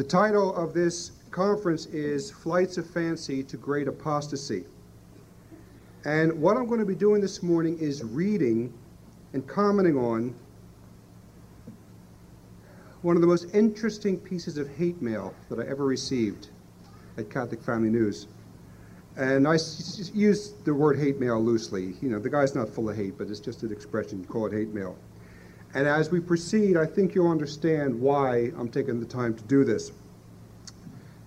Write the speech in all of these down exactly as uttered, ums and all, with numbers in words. The title of this conference is Flights of Fancy to Great Apostasy. And what I'm going to be doing this morning is reading and commenting on one of the most interesting pieces of hate mail that I ever received at Catholic Family News. And I use the word hate mail loosely. You know, the guy's not full of hate, but it's just an expression. You call it hate mail. And as we proceed, I think you'll understand why I'm taking the time to do this.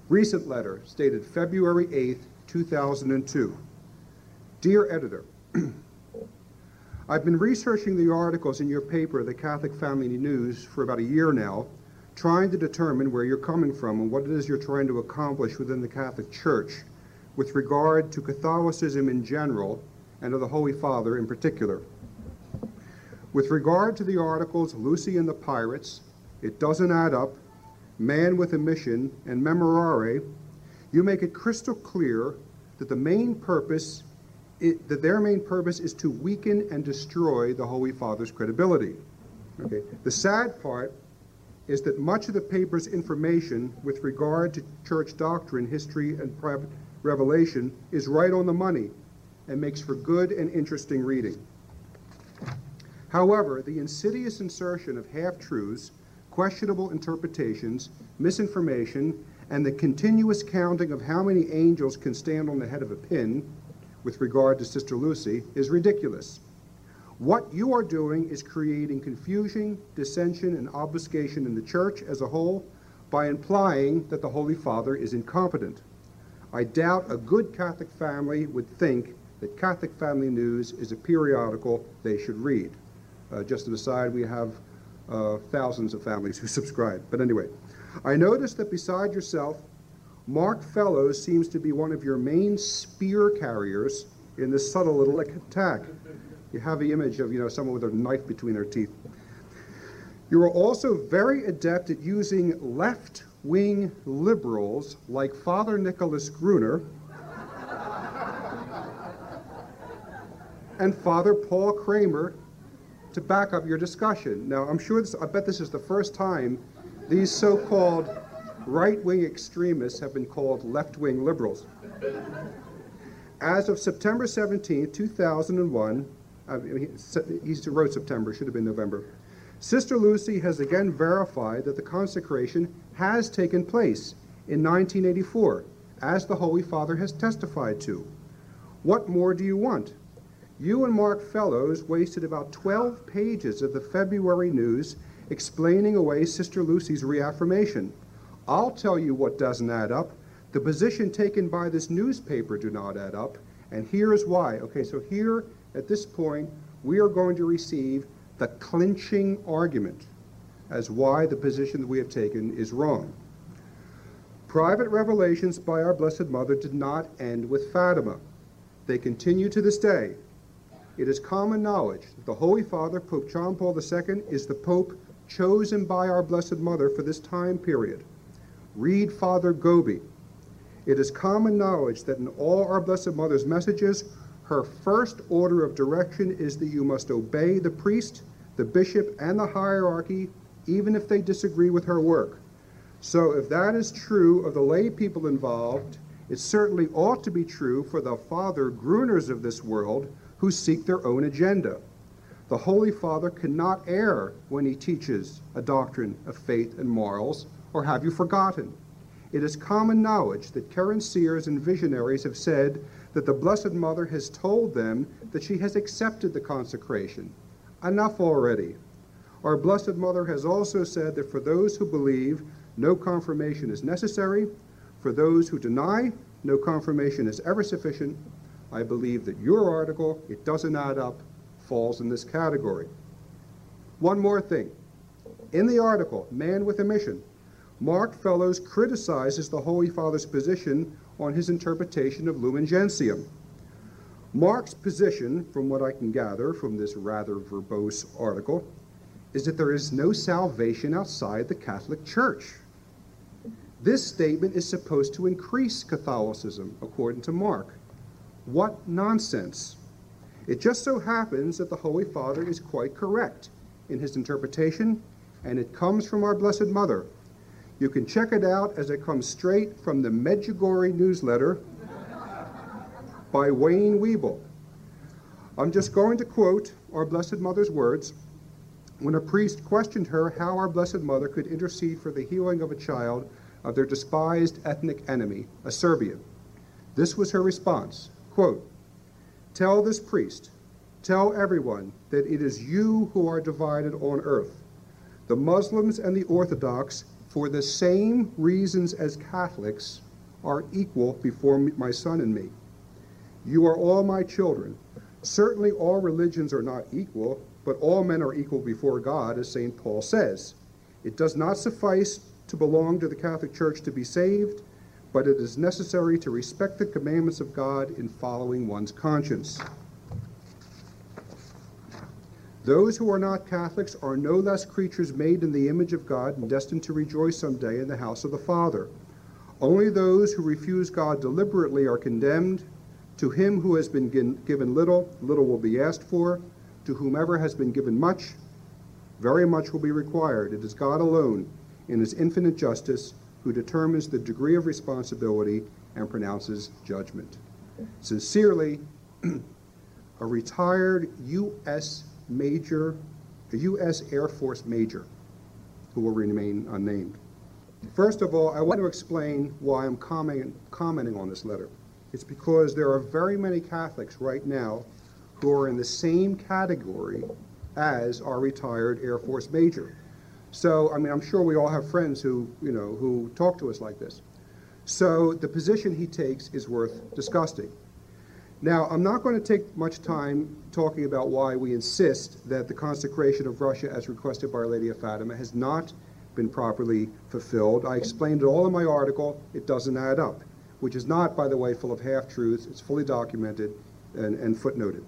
Recent letter, stated February eighth, two thousand two. Dear Editor, I've been researching the articles in your paper, The Catholic Family News, for about a year now, trying to determine where you're coming from and what it is you're trying to accomplish within the Catholic Church with regard to Catholicism in general and of the Holy Father in particular. With regard to the articles Lucy and the Pirates, It Doesn't Add Up, Man with a Mission, and Memorare, you make it crystal clear that the main purpose, it, that their main purpose is to weaken and destroy the Holy Father's credibility. Okay. The sad part is that much of the paper's information with regard to church doctrine, history, and private revelation is right on the money and makes for good and interesting reading. However, the insidious insertion of half-truths, questionable interpretations, misinformation, and the continuous counting of how many angels can stand on the head of a pin with regard to Sister Lucy is ridiculous. What you are doing is creating confusion, dissension, and obfuscation in the Church as a whole by implying that the Holy Father is incompetent. I doubt a good Catholic family would think that Catholic Family News is a periodical they should read. Uh, just an aside, we have uh, thousands of families who subscribe. But anyway, I noticed that beside yourself, Mark Fellows seems to be one of your main spear carriers in this subtle little attack. You have the image of, you know, someone with a knife between their teeth. You are also very adept at using left-wing liberals like Father Nicholas Gruner and Father Paul Kramer to back up your discussion. Now, I'm sure this, I bet this is the first time these so-called right-wing extremists have been called left-wing liberals. As of September seventeenth, two thousand one, I mean, he wrote September, should have been November, Sister Lucy has again verified that the consecration has taken place in nineteen eighty-four, as the Holy Father has testified to. What more do you want? You and Mark Fellows wasted about twelve pages of the February news explaining away Sister Lucy's reaffirmation. I'll tell you what doesn't add up. The position taken by this newspaper do not add up, and here is why. Okay, so here, at this point, we are going to receive the clinching argument as why the position that we have taken is wrong. Private revelations by our Blessed Mother did not end with Fatima. They continue to this day. It is common knowledge that the Holy Father, Pope John Paul the Second, is the Pope chosen by our Blessed Mother for this time period. Read Father Gobi. It is common knowledge that in all our Blessed Mother's messages, her first order of direction is that you must obey the priest, the bishop, and the hierarchy, even if they disagree with her work. So if that is true of the lay people involved, it certainly ought to be true for the Father Gruners of this world, who seek their own agenda. The Holy Father cannot err when he teaches a doctrine of faith and morals, or have you forgotten? It is common knowledge that current seers and visionaries have said that the Blessed Mother has told them that she has accepted the consecration. Enough already. Our Blessed Mother has also said that for those who believe, no confirmation is necessary. For those who deny, no confirmation is ever sufficient. I believe that your article, It Doesn't Add Up, falls in this category. One more thing. In the article, Man with a Mission, Mark Fellows criticizes the Holy Father's position on his interpretation of Lumen Gentium. Mark's position, from what I can gather from this rather verbose article, is that there is no salvation outside the Catholic Church. This statement is supposed to increase Catholicism, according to Mark. What nonsense. It just so happens that the Holy Father is quite correct in his interpretation, and it comes from our Blessed Mother. You can check it out as it comes straight from the Medjugorje newsletter by Wayne Weible. I'm just going to quote our Blessed Mother's words. When a priest questioned her how our Blessed Mother could intercede for the healing of a child of their despised ethnic enemy, a Serbian, this was her response, quote, "Tell this priest, tell everyone that it is you who are divided on earth, the Muslims and the Orthodox, for the same reasons as Catholics, are equal before my son and me. You are all my children. Certainly all religions are not equal, but all men are equal before God, as Saint Paul says. It does not suffice to belong to the Catholic Church to be saved, but it is necessary to respect the commandments of God in following one's conscience. Those who are not Catholics are no less creatures made in the image of God and destined to rejoice someday in the house of the Father. Only those who refuse God deliberately are condemned. To him who has been given little, little will be asked for. To whomever has been given much, very much will be required. It is God alone, in his infinite justice, who determines the degree of responsibility and pronounces judgment. Sincerely, a retired U S major, a U S Air Force major, who will remain unnamed." First of all, I want to explain why I'm comment, commenting on this letter. It's because there are very many Catholics right now who are in the same category as our retired Air Force major. So, I mean, I'm sure we all have friends who, you know, who talk to us like this. So the position he takes is worth discussing. Now, I'm not going to take much time talking about why we insist that the consecration of Russia as requested by Our Lady of Fatima has not been properly fulfilled. I explained it all in my article. It doesn't add up, which is not, by the way, full of half-truths. It's fully documented and, and footnoted.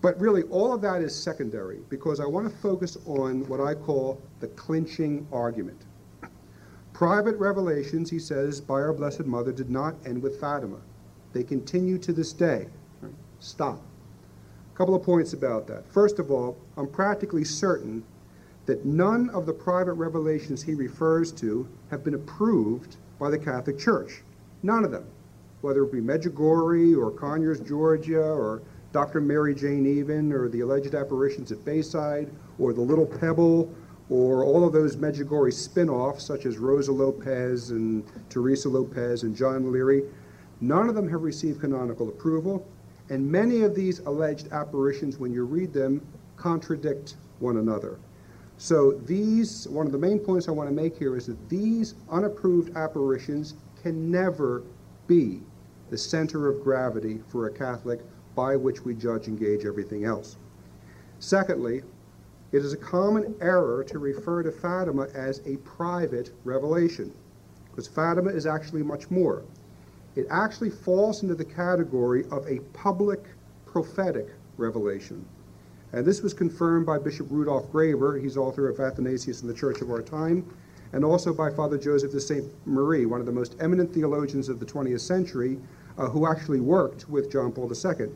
But really, all of that is secondary, because I want to focus on what I call the clinching argument. Private revelations, he says, by our Blessed Mother did not end with Fatima. They continue to this day. Stop. A couple of points about that. First of all, I'm practically certain that none of the private revelations he refers to have been approved by the Catholic Church. None of them, whether it be Medjugorje or Conyers, Georgia, or Doctor Mary Jane Even, or the alleged apparitions at Bayside, or the Little Pebble, or all of those Medjugorje spin-offs such as Rosa Lopez and Teresa Lopez and John Leary. None of them have received canonical approval, and many of these alleged apparitions, when you read them, contradict one another. So these, one of the main points I want to make here is that these unapproved apparitions can never be the center of gravity for a Catholic by which we judge and gauge everything else. Secondly, it is a common error to refer to Fatima as a private revelation, because Fatima is actually much more. It actually falls into the category of a public prophetic revelation. And this was confirmed by Bishop Rudolf Graber, he's author of Athanasius and the Church of Our Time, and also by Father Joseph de Saint Marie, one of the most eminent theologians of the twentieth century, uh, who actually worked with John Paul the Second.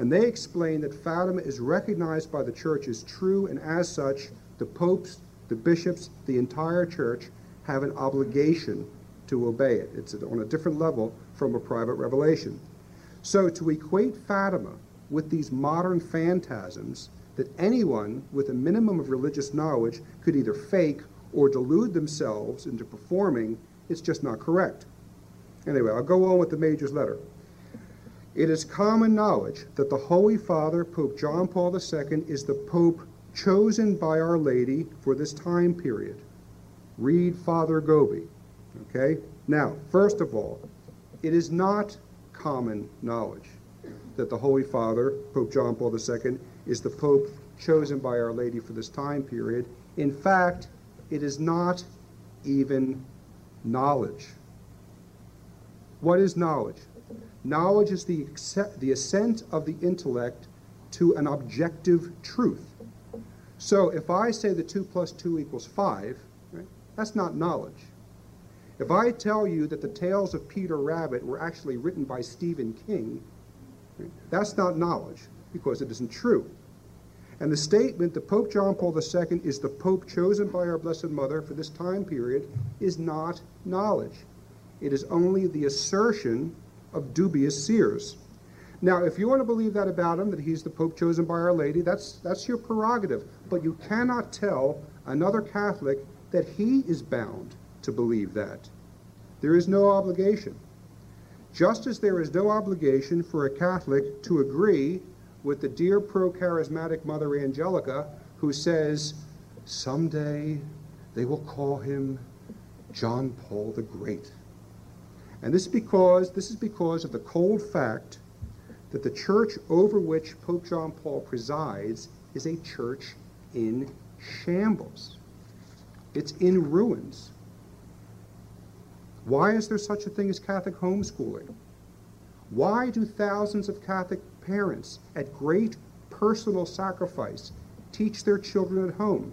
And they explain that Fatima is recognized by the Church as true, and as such, the popes, the bishops, the entire Church have an obligation to obey it. It's on a different level from a private revelation. So to equate Fatima with these modern phantasms that anyone with a minimum of religious knowledge could either fake or delude themselves into performing, it's just not correct. Anyway, I'll go on with the Major's letter. It is common knowledge that the Holy Father, Pope John Paul the Second, is the Pope chosen by Our Lady for this time period. Read Father Gobi. Okay? Now, first of all, it is not common knowledge that the Holy Father, Pope John Paul the Second, is the Pope chosen by Our Lady for this time period. In fact, it is not even knowledge. What is knowledge? Knowledge is the, accept, the assent of the intellect to an objective truth. So if I say that two plus two equals five, right, that's not knowledge. If I tell you that the tales of Peter Rabbit were actually written by Stephen King, right, that's not knowledge because it isn't true. And the statement that Pope John Paul the Second is the Pope chosen by our Blessed Mother for this time period is not knowledge. It is only the assertion of dubious seers. Now, if you want to believe that about him, that he's the Pope chosen by Our Lady, that's, that's your prerogative. But you cannot tell another Catholic that he is bound to believe that. There is no obligation. Just as there is no obligation for a Catholic to agree with the dear pro-charismatic Mother Angelica, who says, someday they will call him John Paul the Great. And this is because, this is because of the cold fact that the church over which Pope John Paul presides is a church in shambles. It's in ruins. Why is there such a thing as Catholic homeschooling? Why do thousands of Catholic parents, at great personal sacrifice, teach their children at home?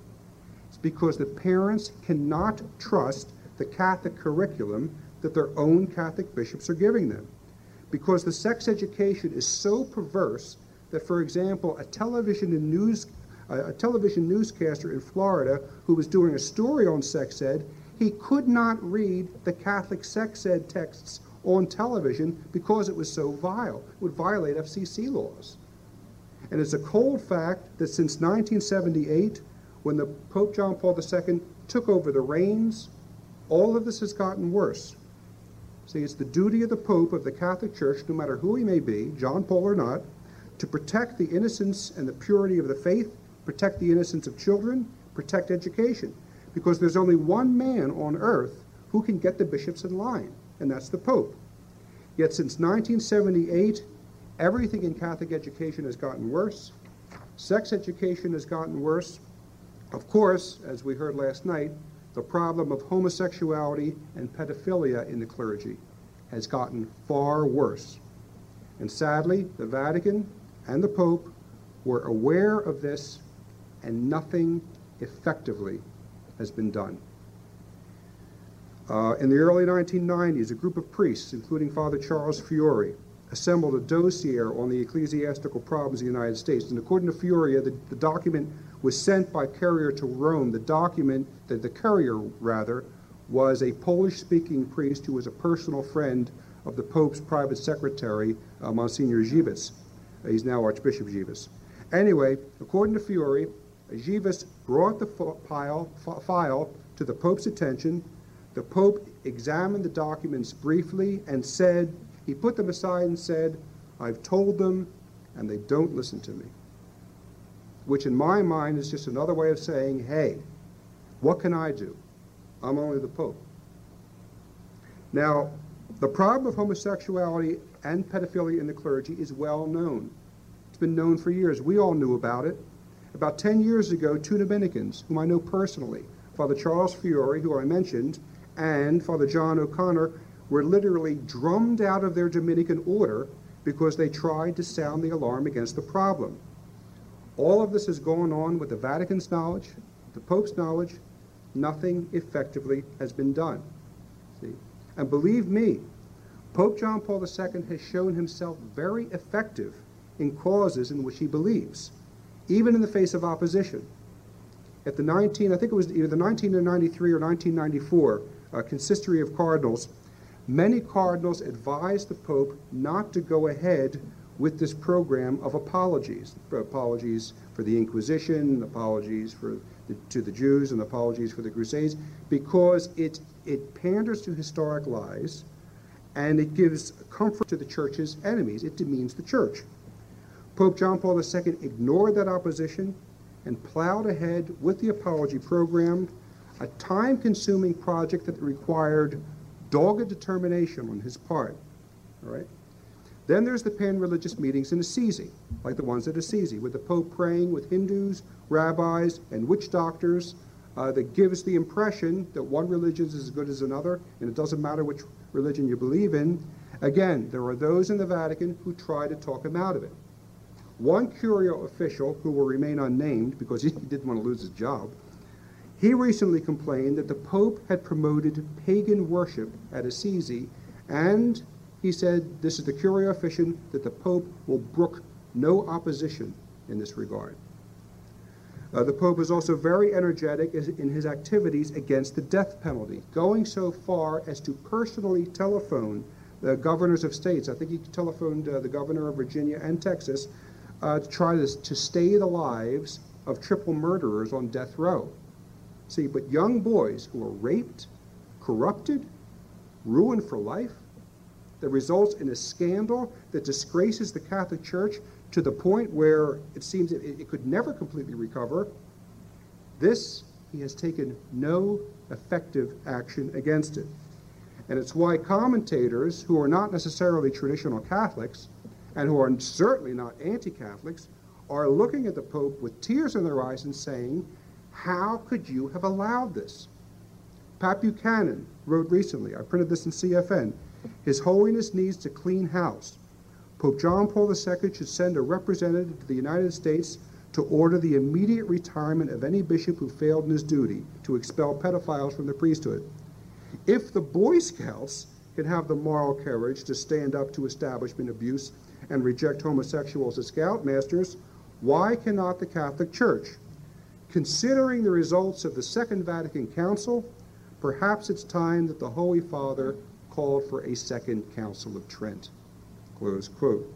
It's because the parents cannot trust the Catholic curriculum that their own Catholic bishops are giving them. Because the sex education is so perverse that, for example, a television and news a television newscaster in Florida who was doing a story on sex ed, he could not read the Catholic sex ed texts on television because it was so vile. It would violate F C C laws. And it's a cold fact that since nineteen seventy-eight, when the Pope John Paul the Second took over the reins, all of this has gotten worse. See, it's the duty of the Pope of the Catholic Church, no matter who he may be, John Paul or not, to protect the innocence and the purity of the faith, protect the innocence of children, protect education. Because there's only one man on earth who can get the bishops in line, and that's the Pope. Yet since nineteen seventy-eight, everything in Catholic education has gotten worse. Sex education has gotten worse. Of course, as we heard last night, the problem of homosexuality and pedophilia in the clergy has gotten far worse. And sadly, the Vatican and the Pope were aware of this, and nothing effectively has been done. Uh, in the early nineteen nineties, a group of priests, including Father Charles Fiore, assembled a dossier on the ecclesiastical problems of the United States. And according to Fiore, the, the document was sent by courier to Rome. The document, the, the courier rather, was a Polish-speaking priest who was a personal friend of the Pope's private secretary, uh, Monsignor Dziwisz. Uh, he's now Archbishop Dziwisz. Anyway, according to Fiore, Dziwisz brought the file, file to the Pope's attention. The Pope examined the documents briefly and said, he put them aside and said, I've told them and they don't listen to me. Which in my mind is just another way of saying, hey, what can I do? I'm only the Pope. Now, the problem of homosexuality and pedophilia in the clergy is well known. It's been known for years. We all knew about it. About ten years ago, two Dominicans, whom I know personally, Father Charles Fiore, who I mentioned, and Father John O'Connor, were literally drummed out of their Dominican order because they tried to sound the alarm against the problem. All of this is going on with the Vatican's knowledge, the Pope's knowledge. Nothing effectively has been done. See? And believe me, Pope John Paul the Second has shown himself very effective in causes in which he believes, even in the face of opposition. At the nineteen, I think it was either the nineteen ninety-three or nineteen ninety-four uh, Consistory of Cardinals, many cardinals advised the Pope not to go ahead with this program of apologies, apologies for the Inquisition, apologies for the, to the Jews, and apologies for the Crusades, because it, it panders to historic lies, and it gives comfort to the church's enemies. It demeans the church. Pope John Paul the Second ignored that opposition and plowed ahead with the apology program, a time-consuming project that required dogged determination on his part. All right? Then there's the pan-religious meetings in Assisi, like the ones at Assisi, with the Pope praying with Hindus, rabbis, and witch doctors, uh, that gives the impression that one religion is as good as another, and it doesn't matter which religion you believe in. Again, there are those in the Vatican who try to talk him out of it. One Curio official, who will remain unnamed because he didn't want to lose his job, he recently complained that the Pope had promoted pagan worship at Assisi, and he said, this is the Curio officium, that the Pope will brook no opposition in this regard. Uh, the Pope is also very energetic in his activities against the death penalty, going so far as to personally telephone the governors of states. I think he telephoned uh, the governor of Virginia and Texas uh, to try to, to stay the lives of triple murderers on death row. See, but young boys who are raped, corrupted, ruined for life, that results in a scandal that disgraces the Catholic Church to the point where it seems it, it could never completely recover, this, he has taken no effective action against it. And it's why commentators who are not necessarily traditional Catholics and who are certainly not anti-Catholics are looking at the Pope with tears in their eyes and saying, how could you have allowed this? Pat Buchanan wrote recently, I printed this in C F N, His Holiness needs to clean house. Pope John Paul the Second should send a representative to the United States to order the immediate retirement of any bishop who failed in his duty to expel pedophiles from the priesthood. If the Boy Scouts can have the moral courage to stand up to establishment abuse and reject homosexuals as scoutmasters, why cannot the Catholic Church? Considering the results of the Second Vatican Council, perhaps it's time that the Holy Father called for a second Council of Trent. Close quote.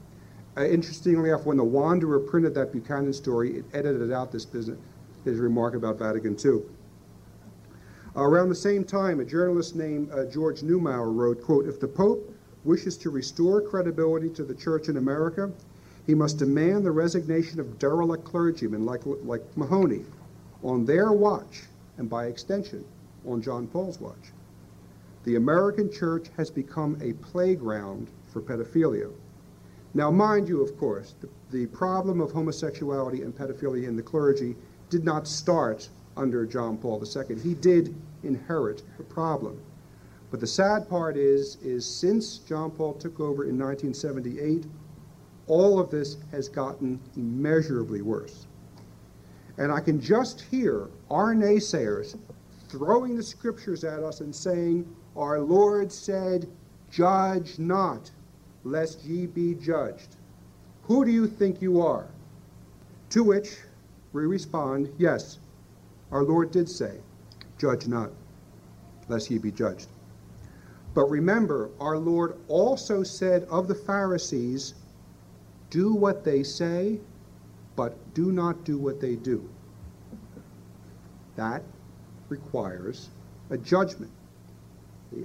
Uh, interestingly enough, when the Wanderer printed that Buchanan story, it edited out this business, his remark about Vatican Two. Uh, around the same time, a journalist named uh, George Neumauer wrote, quote, if the Pope wishes to restore credibility to the Church in America, he must demand the resignation of derelict clergymen like, like Mahoney on their watch, and by extension, on John Paul's watch. The American Church has become a playground for pedophilia. Now, mind you, of course, the, the problem of homosexuality and pedophilia in the clergy did not start under John Paul the Second. He did inherit the problem. But the sad part is, is since John Paul took over in nineteen seventy-eight, all of this has gotten immeasurably worse. And I can just hear our naysayers throwing the scriptures at us and saying, our Lord said, judge not, lest ye be judged. Who do you think you are? To which we respond, yes, our Lord did say, judge not, lest ye be judged. But remember, our Lord also said of the Pharisees, do what they say, but do not do what they do. That requires a judgment.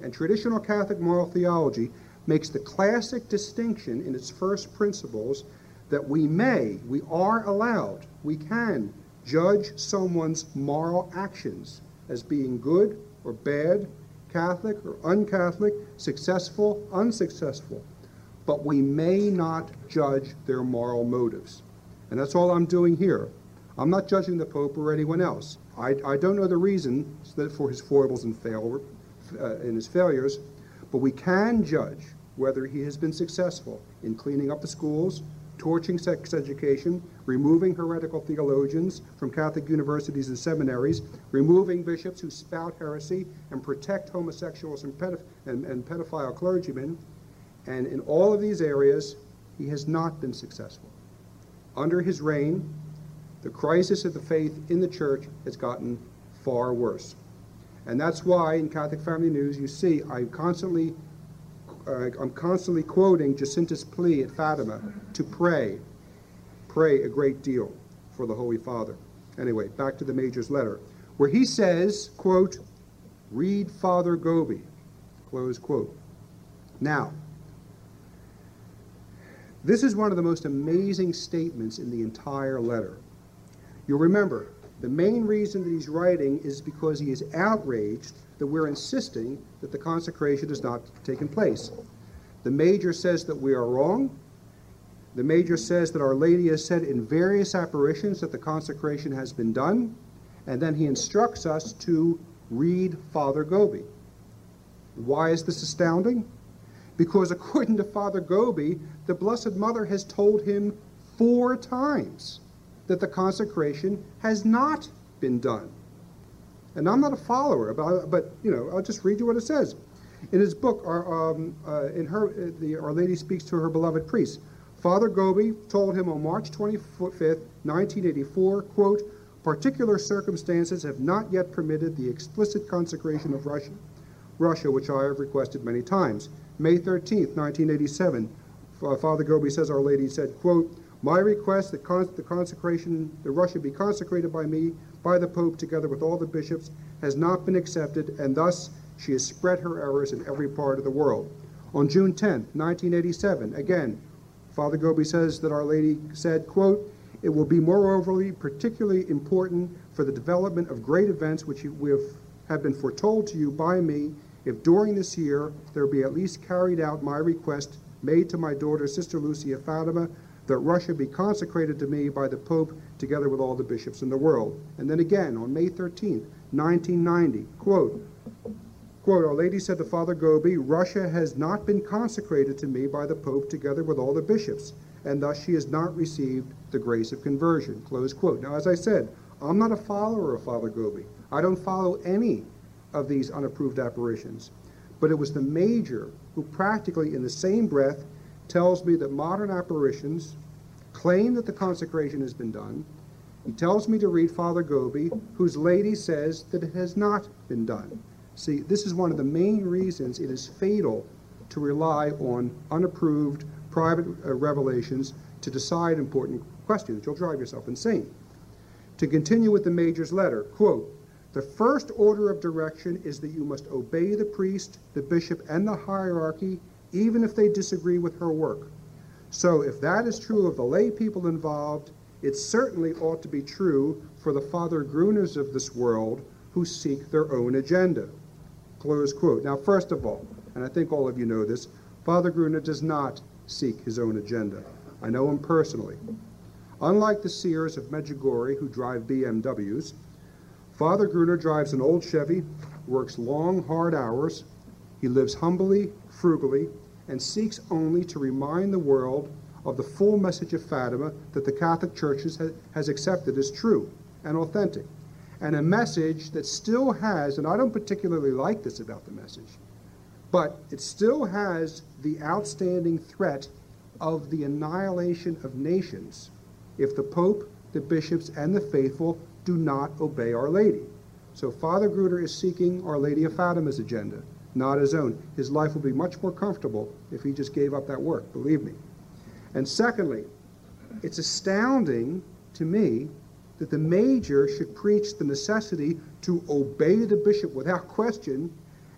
And traditional Catholic moral theology makes the classic distinction in its first principles that we may, we are allowed, we can judge someone's moral actions as being good or bad, Catholic or un-Catholic, successful, unsuccessful, but we may not judge their moral motives. And that's all I'm doing here. I'm not judging the Pope or anyone else. I, I don't know the reason for his foibles and fail, uh, and his failures, but we can judge whether he has been successful in cleaning up the schools, torching sex education, removing heretical theologians from Catholic universities and seminaries, removing bishops who spout heresy and protect homosexuals and, pedoph and, and pedophile clergymen. And in all of these areas, he has not been successful. Under his reign, the crisis of the faith in the Church has gotten far worse. And that's why in Catholic Family News, you see, I'm constantly, uh, I'm constantly quoting Jacinta's plea at Fatima to pray, pray a great deal for the Holy Father. Anyway, back to the Major's letter, where he says, quote, read Father Gobi, close quote. Now, this is one of the most amazing statements in the entire letter. You'll remember, the main reason that he's writing is because he is outraged that we're insisting that the consecration has not taken place. The Major says that we are wrong. The Major says that Our Lady has said in various apparitions that the consecration has been done. And then he instructs us to read Father Gobi. Why is this astounding? Because according to Father Gobi, the Blessed Mother has told him four times that the consecration has not been done. And I'm not a follower, but, but you know, I'll just read you what it says. In his book, our, um, uh, in her, the Our Lady Speaks to Her Beloved Priest, Father Gobi told him on March twenty-fifth, nineteen eighty-four, quote, Particular circumstances have not yet permitted the explicit consecration of Russia, Russia, which I have requested many times. May thirteenth, nineteen eighty-seven, uh, Father Gobi says Our Lady said, quote, "My request that cons the consecration, that Russia be consecrated by me, by the Pope, together with all the bishops, has not been accepted, and thus she has spread her errors in every part of the world." On June tenth, nineteen eighty-seven, again, Father Gobi says that Our Lady said, quote, "It will be moreover particularly important for the development of great events which we have, have been foretold to you by me, if during this year there be at least carried out my request made to my daughter, Sister Lucy of Fatima, that Russia be consecrated to me by the Pope together with all the bishops in the world." And then again on May thirteenth, nineteen ninety, quote, quote, "Our Lady said to Father Gobi, Russia has not been consecrated to me by the Pope together with all the bishops, and thus she has not received the grace of conversion," close quote. Now, as I said, I'm not a follower of Father Gobi. I don't follow any of these unapproved apparitions. But it was the major who practically in the same breath tells me that modern apparitions claim that the consecration has been done. He tells me to read Father Gobi, whose lady says that it has not been done. See, this is one of the main reasons it is fatal to rely on unapproved private uh, revelations to decide important questions. You'll drive yourself insane. To continue with the major's letter, quote, "The first order of direction is that you must obey the priest, the bishop, and the hierarchy, even if they disagree with her work. So if that is true of the lay people involved, it certainly ought to be true for the Father Gruners of this world who seek their own agenda." Close quote. Now, first of all, and I think all of you know this, Father Gruner does not seek his own agenda. I know him personally. Unlike the seers of Medjugorje who drive B M Ws, Father Gruner drives an old Chevy, works long, hard hours. He lives humbly, frugally, and seeks only to remind the world of the full message of Fatima that the Catholic Church has accepted as true and authentic, and a message that still has, and I don't particularly like this about the message, but it still has the outstanding threat of the annihilation of nations if the Pope, the bishops, and the faithful do not obey Our Lady. So Father Gruner is seeking Our Lady of Fatima's agenda, not his own. His life would be much more comfortable if he just gave up that work, believe me. And secondly, it's astounding to me that the major should preach the necessity to obey the bishop without question,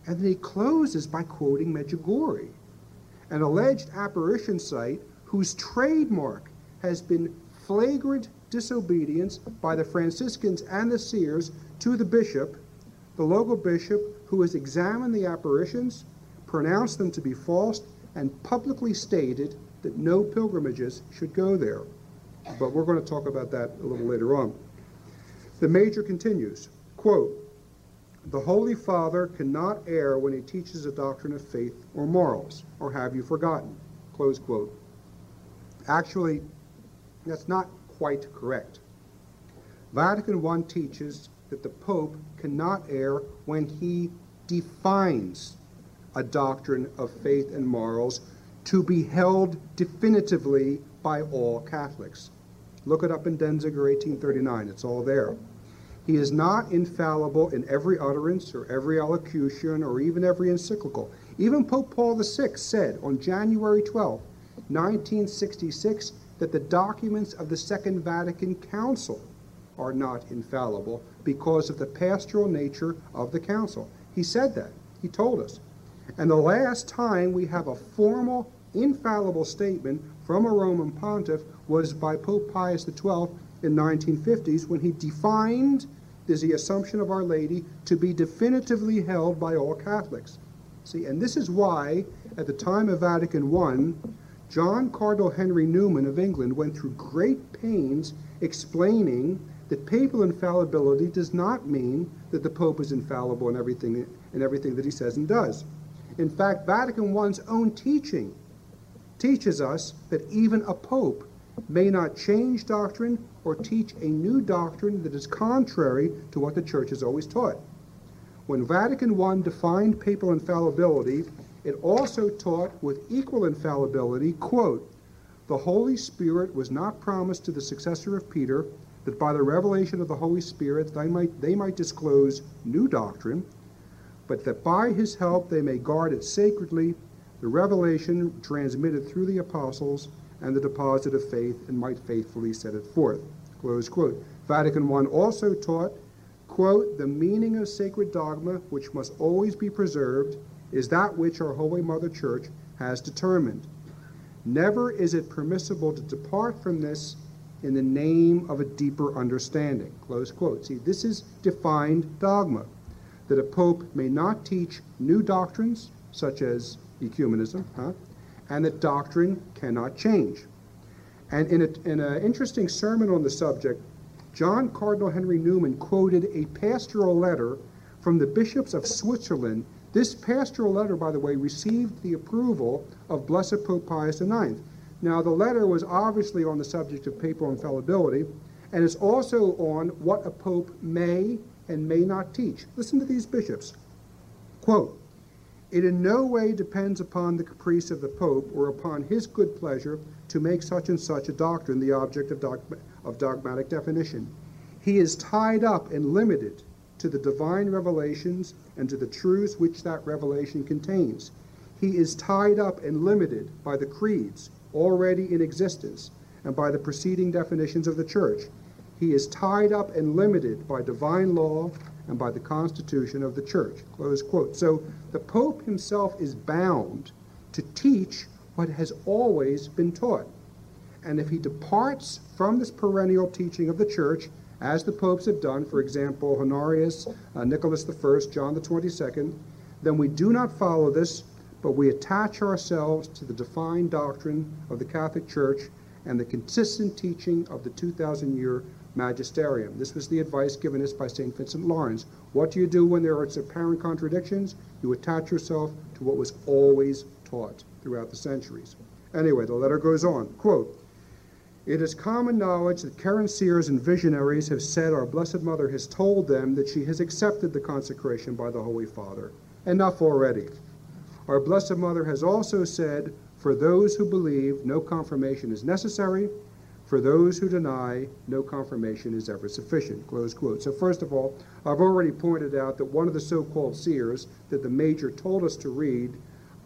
and then he closes by quoting Medjugorje, an alleged apparition site whose trademark has been flagrant disobedience by the Franciscans and the seers to the bishop, the local bishop who has examined the apparitions, pronounced them to be false, and publicly stated that no pilgrimages should go there. But we're going to talk about that a little later on. The major continues, quote, "The Holy Father cannot err when he teaches a doctrine of faith or morals, or have you forgotten," close quote. Actually, that's not quite correct. Vatican One teaches that the Pope cannot err when he defines a doctrine of faith and morals to be held definitively by all Catholics. Look it up in Denziger, eighteen thirty-nine. It's all there. He is not infallible in every utterance or every allocution or even every encyclical. Even Pope Paul the Sixth said on January twelfth, nineteen sixty-six, that the documents of the Second Vatican Council are not infallible because of the pastoral nature of the council. He said that. He told us. And the last time we have a formal, infallible statement from a Roman pontiff was by Pope Pius the Twelfth in the nineteen fifties, when he defined the Assumption of Our Lady to be definitively held by all Catholics. See, and this is why, at the time of Vatican One, John Cardinal Henry Newman of England went through great pains explaining that papal infallibility does not mean that the Pope is infallible in everything, in everything that he says and does. In fact, Vatican One's own teaching teaches us that even a Pope may not change doctrine or teach a new doctrine that is contrary to what the Church has always taught. When Vatican One defined papal infallibility, it also taught with equal infallibility, quote, "The Holy Spirit was not promised to the successor of Peter, the that by the revelation of the Holy Spirit they might, they might disclose new doctrine, but that by his help they may guard it sacredly, the revelation transmitted through the apostles and the deposit of faith, and might faithfully set it forth." Close quote. Vatican One also taught, quote, "The meaning of sacred dogma, which must always be preserved, is that which our Holy Mother Church has determined. Never is it permissible to depart from this in the name of a deeper understanding." Close quote. See, this is defined dogma, that a pope may not teach new doctrines, such as ecumenism, huh? and that doctrine cannot change. And in an in a interesting sermon on the subject, John Cardinal Henry Newman quoted a pastoral letter from the bishops of Switzerland. This pastoral letter, by the way, received the approval of Blessed Pope Pius the Ninth. Now, the letter was obviously on the subject of papal infallibility, and it's also on what a pope may and may not teach. Listen to these bishops. Quote, "It in no way depends upon the caprice of the Pope or upon his good pleasure to make such and such a doctrine the object of, dogma of dogmatic definition. He is tied up and limited to the divine revelations and to the truths which that revelation contains. He is tied up and limited by the creeds already in existence and by the preceding definitions of the Church. He is tied up and limited by divine law and by the constitution of the Church." Close quote. So the Pope himself is bound to teach what has always been taught. And if he departs from this perennial teaching of the Church, as the popes have done, for example, Honorius, uh, Nicholas the First, John the Twenty-Second, then we do not follow this, but we attach ourselves to the defined doctrine of the Catholic Church and the consistent teaching of the two thousand year magisterium. This was the advice given us by Saint Vincent Lawrence. What do you do when there are apparent contradictions? You attach yourself to what was always taught throughout the centuries. Anyway, the letter goes on. Quote, "It is common knowledge that current seers and visionaries have said our Blessed Mother has told them that she has accepted the consecration by the Holy Father. Enough already. Our Blessed Mother has also said, for those who believe, no confirmation is necessary. For those who deny, no confirmation is ever sufficient." Close quote. So first of all, I've already pointed out that one of the so-called seers that the major told us to read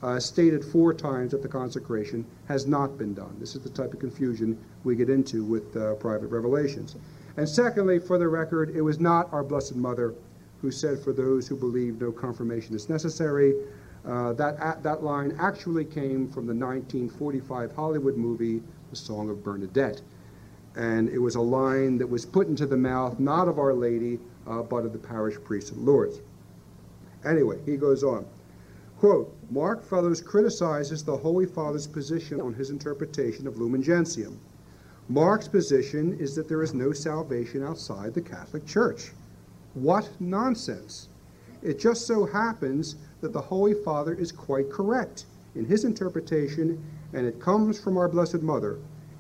uh, stated four times that the consecration has not been done. This is the type of confusion we get into with uh, private revelations. And secondly, for the record, it was not our Blessed Mother who said, "For those who believe, no confirmation is necessary." Uh, that, uh, that line actually came from the nineteen forty-five Hollywood movie, The Song of Bernadette. And it was a line that was put into the mouth, not of Our Lady, uh, but of the parish priest at Lourdes. Anyway, he goes on. Quote, "Mark Fellows criticizes the Holy Father's position on his interpretation of Lumen Gentium. Mark's position is that there is no salvation outside the Catholic Church. What nonsense! It just so happens that the Holy Father is quite correct in his interpretation, and it comes from our Blessed Mother.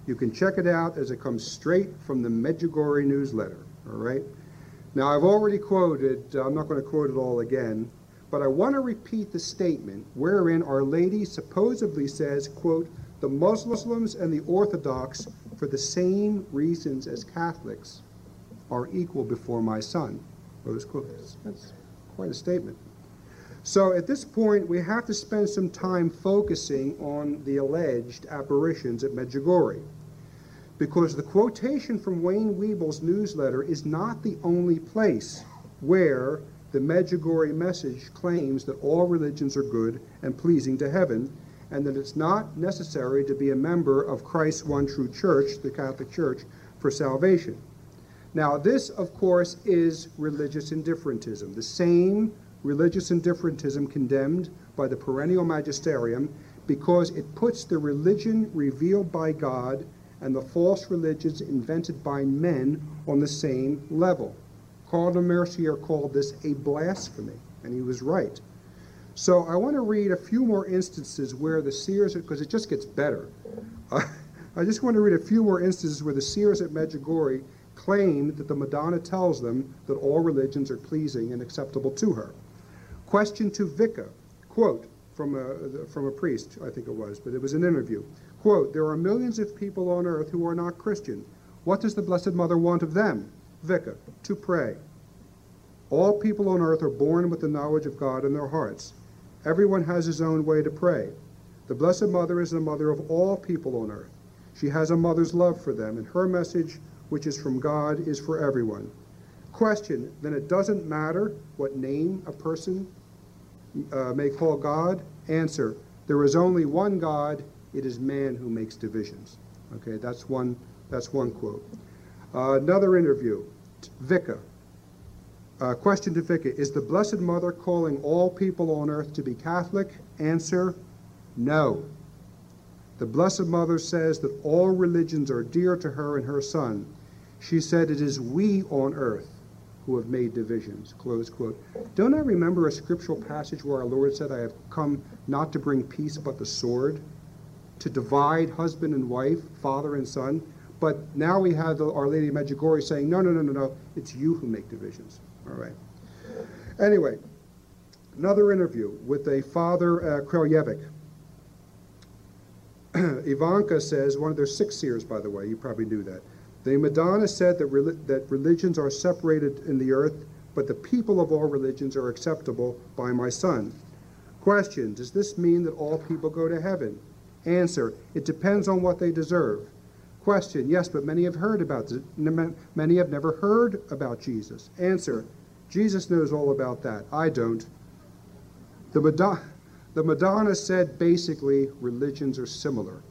You can check it out as it comes straight from the Medjugorje newsletter." All right. Now, I've already quoted, I'm not going to quote it all again, but I want to repeat the statement wherein Our Lady supposedly says, quote, "The Muslims and the Orthodox, for the same reasons as Catholics, are equal before my Son." Close quote. That's quite a statement. So at this point, we have to spend some time focusing on the alleged apparitions at Medjugorje, because the quotation from Wayne Weible's newsletter is not the only place where the Medjugorje message claims that all religions are good and pleasing to heaven, and that it's not necessary to be a member of Christ's one true church, the Catholic Church, for salvation. Now, this, of course, is religious indifferentism, the same religious indifferentism condemned by the perennial magisterium, because it puts the religion revealed by God and the false religions invented by men on the same level. Cardinal Mercier called this a blasphemy, and he was right. So I want to read a few more instances where the seers, because it just gets better. Uh, I just want to read a few more instances where the seers at Medjugorje claim that the Madonna tells them that all religions are pleasing and acceptable to her. Question to Vicka, quote, from a, from a priest, I think it was, but it was an interview. Quote, "There are millions of people on earth who are not Christian. What does the Blessed Mother want of them? Vicka, to pray. All people on earth are born with the knowledge of God in their hearts. Everyone has his own way to pray. The Blessed Mother is the mother of all people on earth. She has a mother's love for them, and her message, which is from God, is for everyone. Question, then it doesn't matter what name a person uh, may call God? Answer, there is only one God, it is man who makes divisions. Okay, that's one, that's one quote. Uh, another interview, Vicka. Uh, question to Vicka, is the Blessed Mother calling all people on earth to be Catholic? Answer, no. The Blessed Mother says that all religions are dear to her and her son. She said it is we on earth who have made divisions, close quote. Don't I remember a scriptural passage where our Lord said, I have come not to bring peace but the sword, to divide husband and wife, father and son? But now we have the, Our Lady of Medjugorje saying, no, no, no, no, no, it's you who make divisions, all right? Anyway, another interview with a Father uh, Kraljevic. Ivanka says, one of their six seers, by the way, you probably knew that. The Madonna said that, re that religions are separated in the earth, but the people of all religions are acceptable by my son. Question, does this mean that all people go to heaven? Answer, it depends on what they deserve. Question, yes, but many have heard about this. Many have never heard about Jesus. Answer, Jesus knows all about that. I don't. The Madonna... The Madonna said, basically, religions are similar.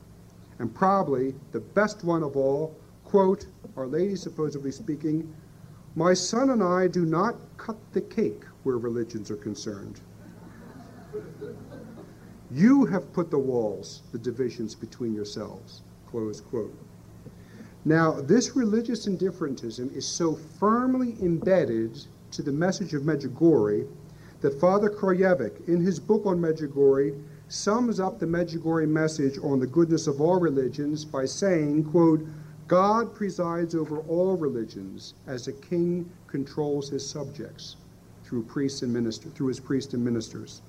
And probably the best one of all, quote, Our Lady supposedly speaking, my son and I do not cut the cake where religions are concerned. You have put the walls, the divisions between yourselves, close quote. Now, this religious indifferentism is so firmly embedded to the message of Medjugorje that Father Kraljevic, in his book on Medjugorje, sums up the Medjugorje message on the goodness of all religions by saying, quote, God presides over all religions as a king controls his subjects through priests and minister, through his priests and ministers,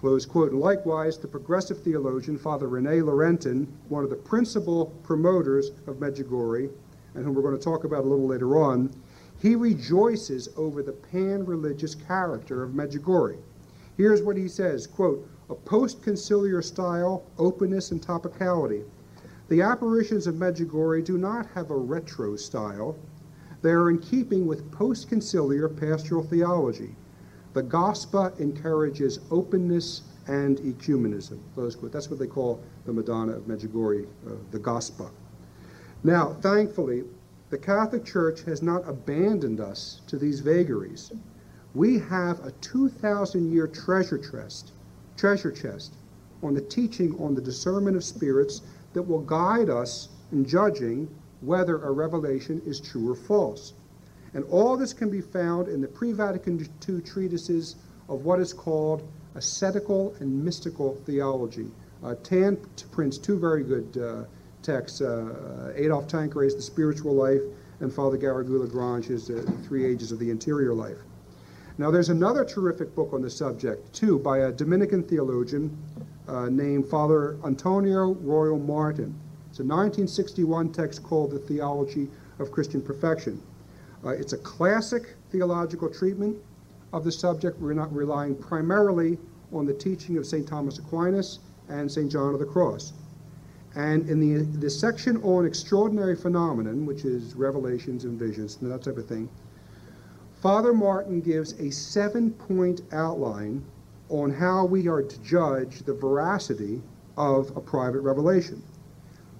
close quote. And likewise, the progressive theologian, Father Rene Laurentin, one of the principal promoters of Medjugorje, and whom we're going to talk about a little later on, he rejoices over the pan-religious character of Medjugorje. Here's what he says, quote, a post-conciliar style, openness, and topicality. The apparitions of Medjugorje do not have a retro style. They are in keeping with post-conciliar pastoral theology. The gospel encourages openness and ecumenism, close quote. That's what they call the Madonna of Medjugorje, uh, the gospel. Now, thankfully, the Catholic Church has not abandoned us to these vagaries. We have a two thousand year treasure chest, treasure chest on the teaching on the discernment of spirits that will guide us in judging whether a revelation is true or false. And all this can be found in the pre-Vatican two treatises of what is called ascetical and mystical theology. Uh, Tan prints two very good uh, texts, uh, Adolphe Tanqueray's The Spiritual Life and Father Garrigou-Lagrange's uh, Three Ages of the Interior Life. Now there's another terrific book on the subject too by a Dominican theologian uh, named Father Antonio Royal Martin. It's a nineteen sixty-one text called The Theology of Christian Perfection. Uh, it's a classic theological treatment of the subject. We're not relying primarily on the teaching of Saint Thomas Aquinas and Saint John of the Cross. And in the, the section on extraordinary phenomenon, which is revelations and visions and that type of thing, Father Martin gives a seven point outline on how we are to judge the veracity of a private revelation.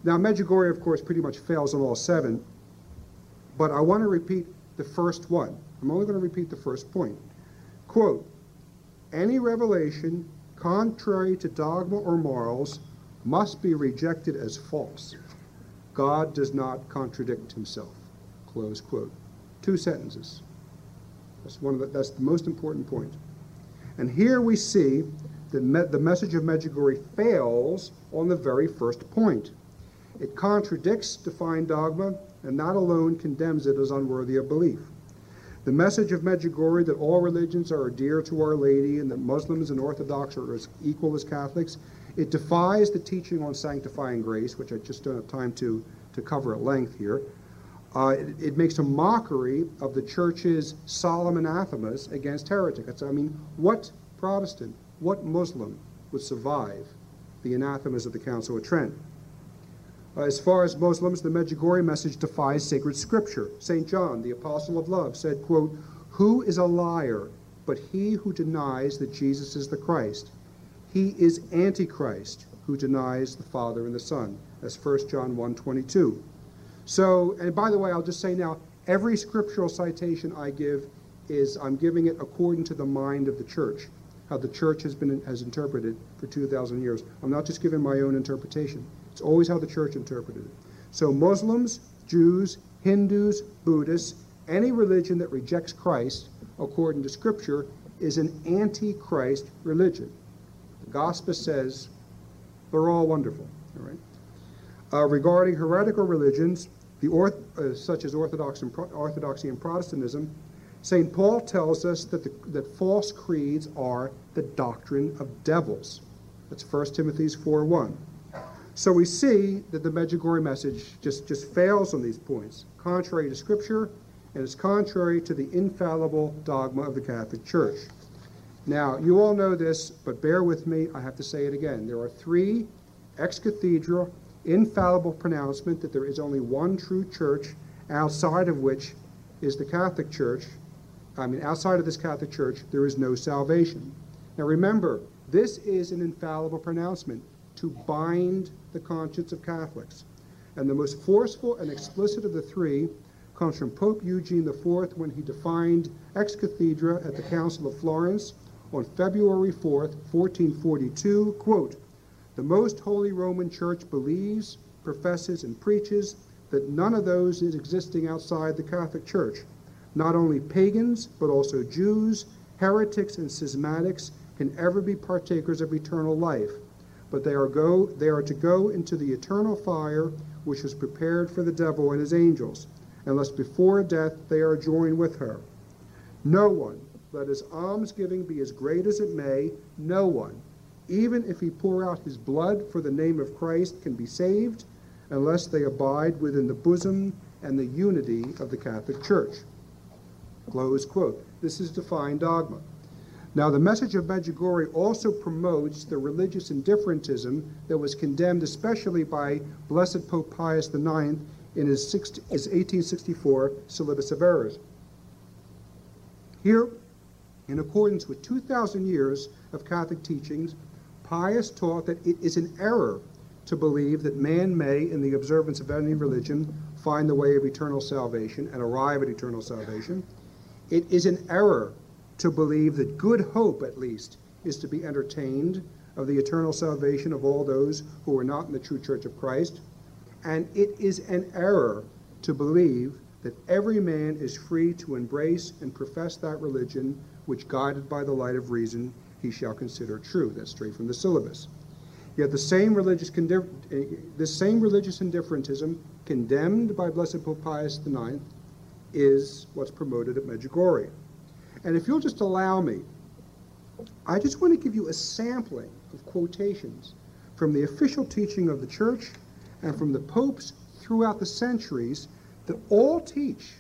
Now, Medjugorje, of course, pretty much fails on all seven, but I want to repeat the first one. I'm only going to repeat the first point. Quote, any revelation contrary to dogma or morals must be rejected as false. God does not contradict himself, close quote. Two sentences. That's one of the, that's the most important point. And here we see that me, the message of Medjugorje fails on the very first point. It contradicts defined dogma and not alone condemns it as unworthy of belief. The message of Medjugorje that all religions are dear to Our Lady and that Muslims and Orthodox are as equal as Catholics, it defies the teaching on sanctifying grace, which I just don't have time to, to cover at length here. Uh, it, it makes a mockery of the Church's solemn anathemas against heretics. I mean, what Protestant, what Muslim would survive the anathemas of the Council of Trent? Uh, as far as Muslims, the Medjugorje message defies sacred scripture. Saint John, the apostle of love, said, quote, "Who is a liar but he who denies that Jesus is the Christ? He is Antichrist who denies the Father and the Son." That's First John one twenty-two. So, and by the way, I'll just say now, every scriptural citation I give is, I'm giving it according to the mind of the Church, how the Church has been has interpreted for two thousand years. I'm not just giving my own interpretation. It's always how the Church interpreted it. So Muslims, Jews, Hindus, Buddhists, any religion that rejects Christ, according to Scripture, is an anti-Christ religion. The Gospel says they're all wonderful. All right? Uh, regarding heretical religions, the orth uh, such as Orthodox and Pro Orthodoxy and Protestantism, Saint Paul tells us that, the, that false creeds are the doctrine of devils. That's First Timothy four one. So we see that the Medjugorje message just, just fails on these points, contrary to Scripture, and is contrary to the infallible dogma of the Catholic Church. Now, you all know this, but bear with me. I have to say it again. There are three ex cathedra infallible pronouncement that there is only one true church, outside of which is the Catholic Church. I mean, outside of this Catholic Church, there is no salvation. Now remember, this is an infallible pronouncement to bind the conscience of Catholics. And the most forceful and explicit of the three comes from Pope Eugene the Fourth when he defined ex cathedra at the Council of Florence on February fourth, fourteen forty-two, quote, "The Most Holy Roman Church believes, professes, and preaches that none of those is existing outside the Catholic Church. Not only pagans, but also Jews, heretics, and schismatics can ever be partakers of eternal life, but they are, go, they are to go into the eternal fire which is prepared for the devil and his angels, unless before death they are joined with her. No one, let his almsgiving be as great as it may, no one, even if he pour out his blood for the name of Christ, can be saved, unless they abide within the bosom and the unity of the Catholic Church." Close quote. This is defined dogma. Now, the message of Medjugorje also promotes the religious indifferentism that was condemned especially by Blessed Pope Pius the Ninth in his eighteen sixty-four Syllabus of Errors. Here, in accordance with two thousand years of Catholic teachings, Pius taught that it is an error to believe that man may, in the observance of any religion, find the way of eternal salvation and arrive at eternal salvation. It is an error to believe that good hope, at least, is to be entertained of the eternal salvation of all those who are not in the true Church of Christ. And it is an error to believe that every man is free to embrace and profess that religion which, guided by the light of reason, he shall consider true. That's straight from the syllabus. Yet the same religious, this same religious indifferentism condemned by Blessed Pope Pius the Ninth is what's promoted at Medjugorje. And if you'll just allow me, I just want to give you a sampling of quotations from the official teaching of the Church and from the popes throughout the centuries that all teach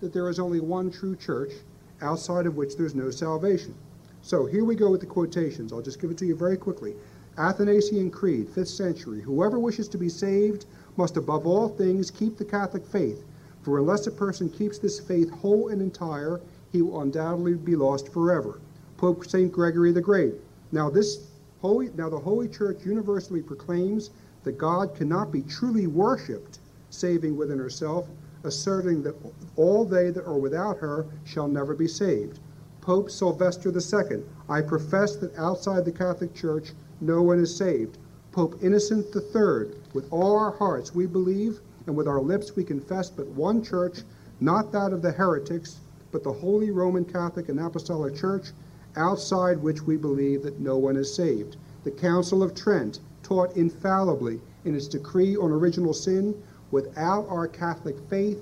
that there is only one true Church, outside of which there's no salvation. So here we go with the quotations. I'll just give it to you very quickly. Athanasian Creed, fifth century. "Whoever wishes to be saved must above all things keep the Catholic faith, for unless a person keeps this faith whole and entire, he will undoubtedly be lost forever." Pope Saint Gregory the Great. Now this holy, now the Holy Church universally proclaims that God cannot be truly worshipped, saving within herself, asserting that all they that are without her shall never be saved. Pope Sylvester the Second, "I profess that outside the Catholic Church no one is saved." Pope Innocent the Third, "With all our hearts we believe, and with our lips we confess but one Church, not that of the heretics, but the Holy Roman Catholic and Apostolic Church, outside which we believe that no one is saved." The Council of Trent taught infallibly in its decree on original sin, "Without our Catholic faith,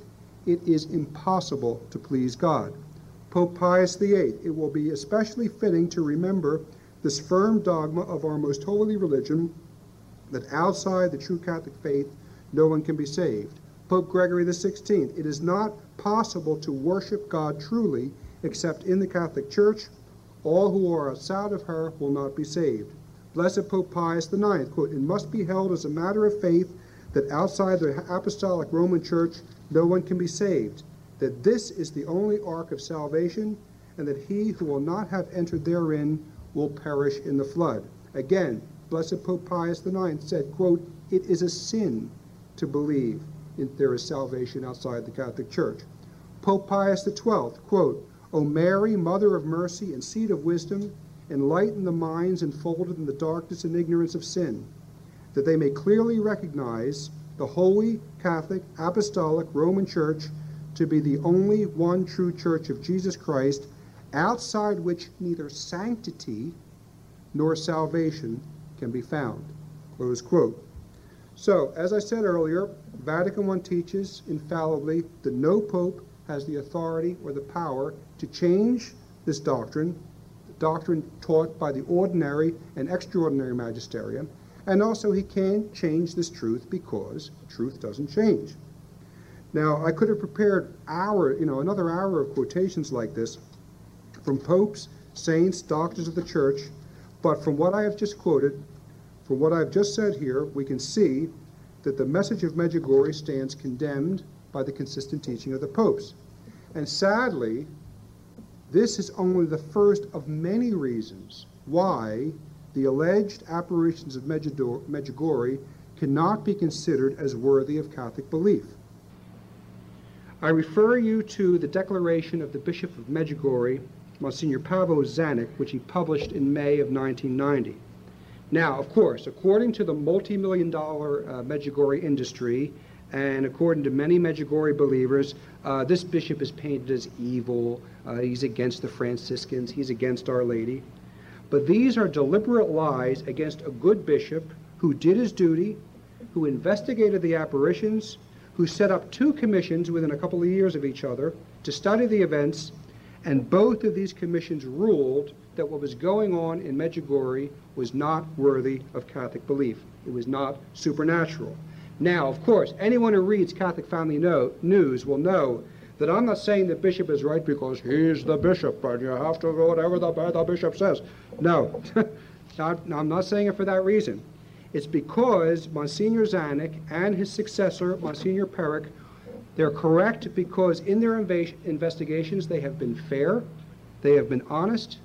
it is impossible to please God." Pope Pius the Eighth, "It will be especially fitting to remember this firm dogma of our most holy religion, that outside the true Catholic faith, no one can be saved." Pope Gregory the sixteenth, it is not possible to worship God truly except in the Catholic Church. All who are outside of her will not be saved. Blessed Pope Pius the ninth, quote, it must be held as a matter of faith that outside the Apostolic Roman Church no one can be saved, that this is the only ark of salvation, and that he who will not have entered therein will perish in the flood. Again, Blessed Pope Pius the ninth said, quote, it is a sin to believe that there is salvation outside the Catholic Church. Pope Pius the twelfth, quote, O Mary, Mother of Mercy and Seat of Wisdom, enlighten the minds enfolded in the darkness and ignorance of sin, that they may clearly recognize the Holy Catholic Apostolic Roman Church to be the only one true Church of Jesus Christ, outside which neither sanctity nor salvation can be found. Close quote. So, as I said earlier, Vatican One teaches infallibly that no pope has the authority or the power to change this doctrine, the doctrine taught by the ordinary and extraordinary magisterium, and also he can't change this truth because truth doesn't change. Now, I could have prepared hour, you know, another hour of quotations like this from popes, saints, doctors of the Church, but from what I have just quoted, from what I have just said here, we can see that the message of Medjugorje stands condemned by the consistent teaching of the popes. And sadly, this is only the first of many reasons why the alleged apparitions of Medjugorje cannot be considered as worthy of Catholic belief. I refer you to the declaration of the Bishop of Medjugorje, Monsignor Pavao Žanić, which he published in May of nineteen ninety. Now, of course, according to the multi-million dollar uh, Medjugorje industry, and according to many Medjugorje believers, uh, this bishop is painted as evil, uh, he's against the Franciscans, he's against Our Lady. But these are deliberate lies against a good bishop who did his duty, who investigated the apparitions, who set up two commissions within a couple of years of each other to study the events, and both of these commissions ruled that what was going on in Medjugorje was not worthy of Catholic belief. It was not supernatural. Now, of course, anyone who reads Catholic Family News will know that I'm not saying the bishop is right because he's the bishop and you have to do whatever the, the bishop says. No, I'm not saying it for that reason. It's because Monsignor Žanić and his successor, Monsignor Peric, they're correct because in their investigations they have been fair, they have been honest,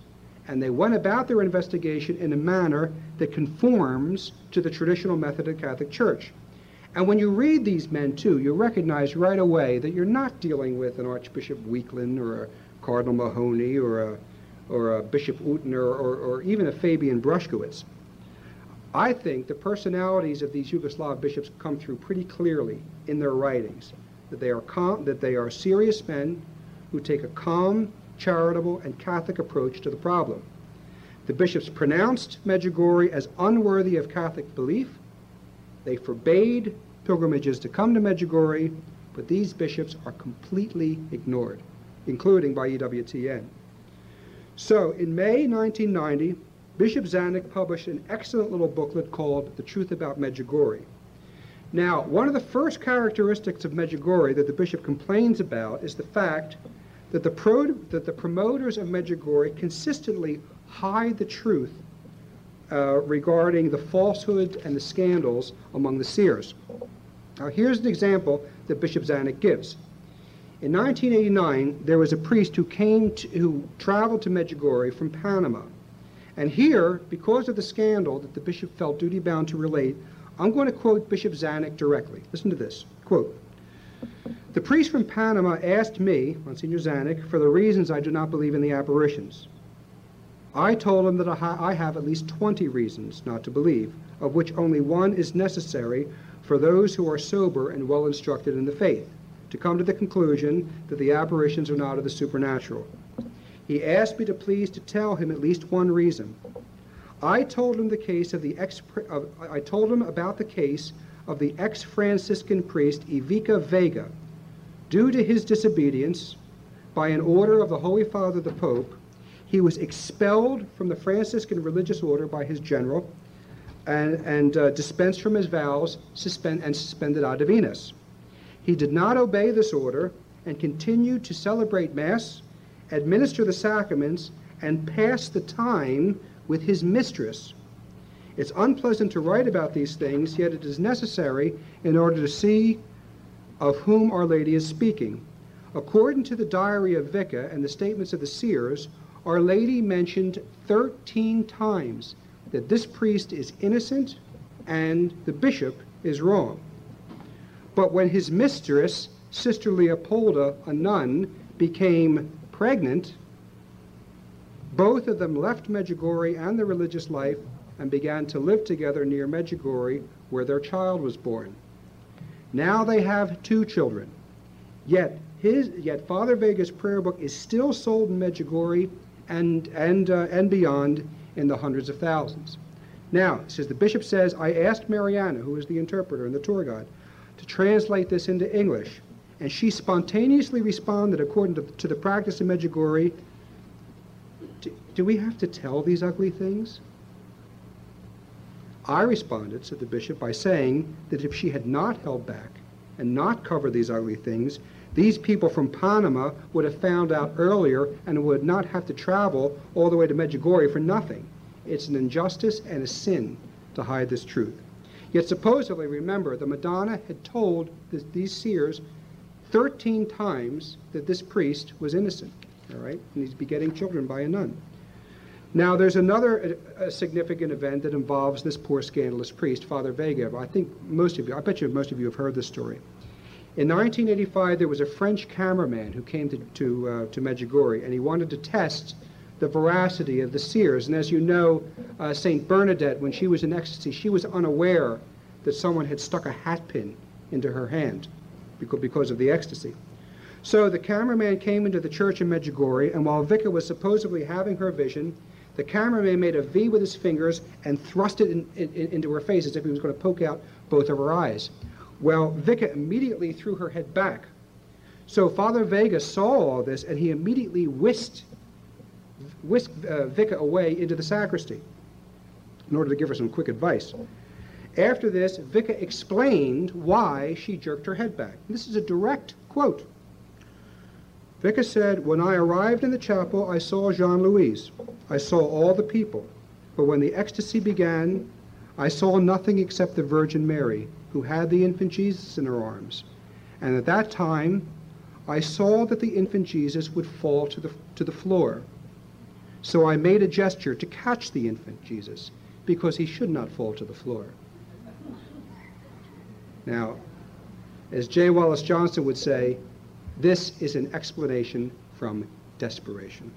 and they went about their investigation in a manner that conforms to the traditional method of the Catholic Church. And when you read these men, too, you recognize right away that you're not dealing with an Archbishop Weakland or a Cardinal Mahoney or a, or a Bishop Utner or, or even a Fabian Brushkowitz. I think the personalities of these Yugoslav bishops come through pretty clearly in their writings, that they are calm, that they are serious men who take a calm, charitable, and Catholic approach to the problem. The bishops pronounced Medjugorje as unworthy of Catholic belief. They forbade pilgrimages to come to Medjugorje, but these bishops are completely ignored, including by E W T N. So, in May nineteen ninety, Bishop Žanić published an excellent little booklet called The Truth About Medjugorje. Now, one of the first characteristics of Medjugorje that the bishop complains about is the fact that the, pro that the promoters of Medjugorje consistently hide the truth Uh, regarding the falsehoods and the scandals among the seers. Now here's an example that Bishop Žanić gives. In nineteen eighty-nine, there was a priest who came to, who traveled to Medjugorje from Panama. And here, because of the scandal that the bishop felt duty-bound to relate, I'm going to quote Bishop Žanić directly. Listen to this, quote, the priest from Panama asked me, Monsignor Žanić, for the reasons I do not believe in the apparitions. I told him that I have at least twenty reasons not to believe, of which only one is necessary for those who are sober and well instructed in the faith, to come to the conclusion that the apparitions are not of the supernatural. He asked me to please to tell him at least one reason. I told him the case of the ex of, I told him about the case of the ex-Franciscan priest Ivica Vega, due to his disobedience, by an order of the Holy Father the Pope. He was expelled from the Franciscan religious order by his general and, and uh, dispensed from his vows suspend, and suspended ad divinus. He did not obey this order and continued to celebrate Mass, administer the sacraments, and pass the time with his mistress. It's unpleasant to write about these things, yet it is necessary in order to see of whom Our Lady is speaking. According to the diary of Vicka and the statements of the seers, Our Lady mentioned thirteen times that this priest is innocent and the bishop is wrong. But when his mistress, Sister Leopolda, a nun, became pregnant, both of them left Medjugorje and the religious life and began to live together near Medjugorje, where their child was born. Now they have two children. Yet his, yet Father Vega's prayer book is still sold in Medjugorje and and uh, and beyond in the hundreds of thousands. Now, says the bishop says, I asked Mariana, who is the interpreter and the tour guide, to translate this into English, and she spontaneously responded, according to, to the practice in Medjugorje, do, do we have to tell these ugly things? I responded, said the bishop, by saying that if she had not held back and not covered these ugly things, these people from Panama would have found out earlier and would not have to travel all the way to Medjugorje for nothing. It's an injustice and a sin to hide this truth. Yet supposedly, remember, the Madonna had told the, these seers thirteen times that this priest was innocent, all right, and he's begetting children by a nun. Now, there's another a, a significant event that involves this poor scandalous priest, Father Vega. I think most of you, I bet you most of you have heard this story. In nineteen eighty-five, there was a French cameraman who came to, to, uh, to Medjugorje, and he wanted to test the veracity of the seers. And as you know, uh, Saint Bernadette, when she was in ecstasy, she was unaware that someone had stuck a hat pin into her hand because of the ecstasy. So the cameraman came into the church in Medjugorje, and while Vicka was supposedly having her vision, the cameraman made a V with his fingers and thrust it in, in, into her face as if he was going to poke out both of her eyes. Well, Vicka immediately threw her head back. So Father Vega saw all this, and he immediately whisked whisked uh, Vicka away into the sacristy in order to give her some quick advice. After this, Vicka explained why she jerked her head back. This is a direct quote. Vicka said, when I arrived in the chapel, I saw Jean-Louis. I saw all the people. But when the ecstasy began, I saw nothing except the Virgin Mary, who had the infant Jesus in her arms. And at that time, I saw that the infant Jesus would fall to the, to the floor. So I made a gesture to catch the infant Jesus, because he should not fall to the floor. Now, as J. Wallace Johnson would say, this is an explanation from desperation.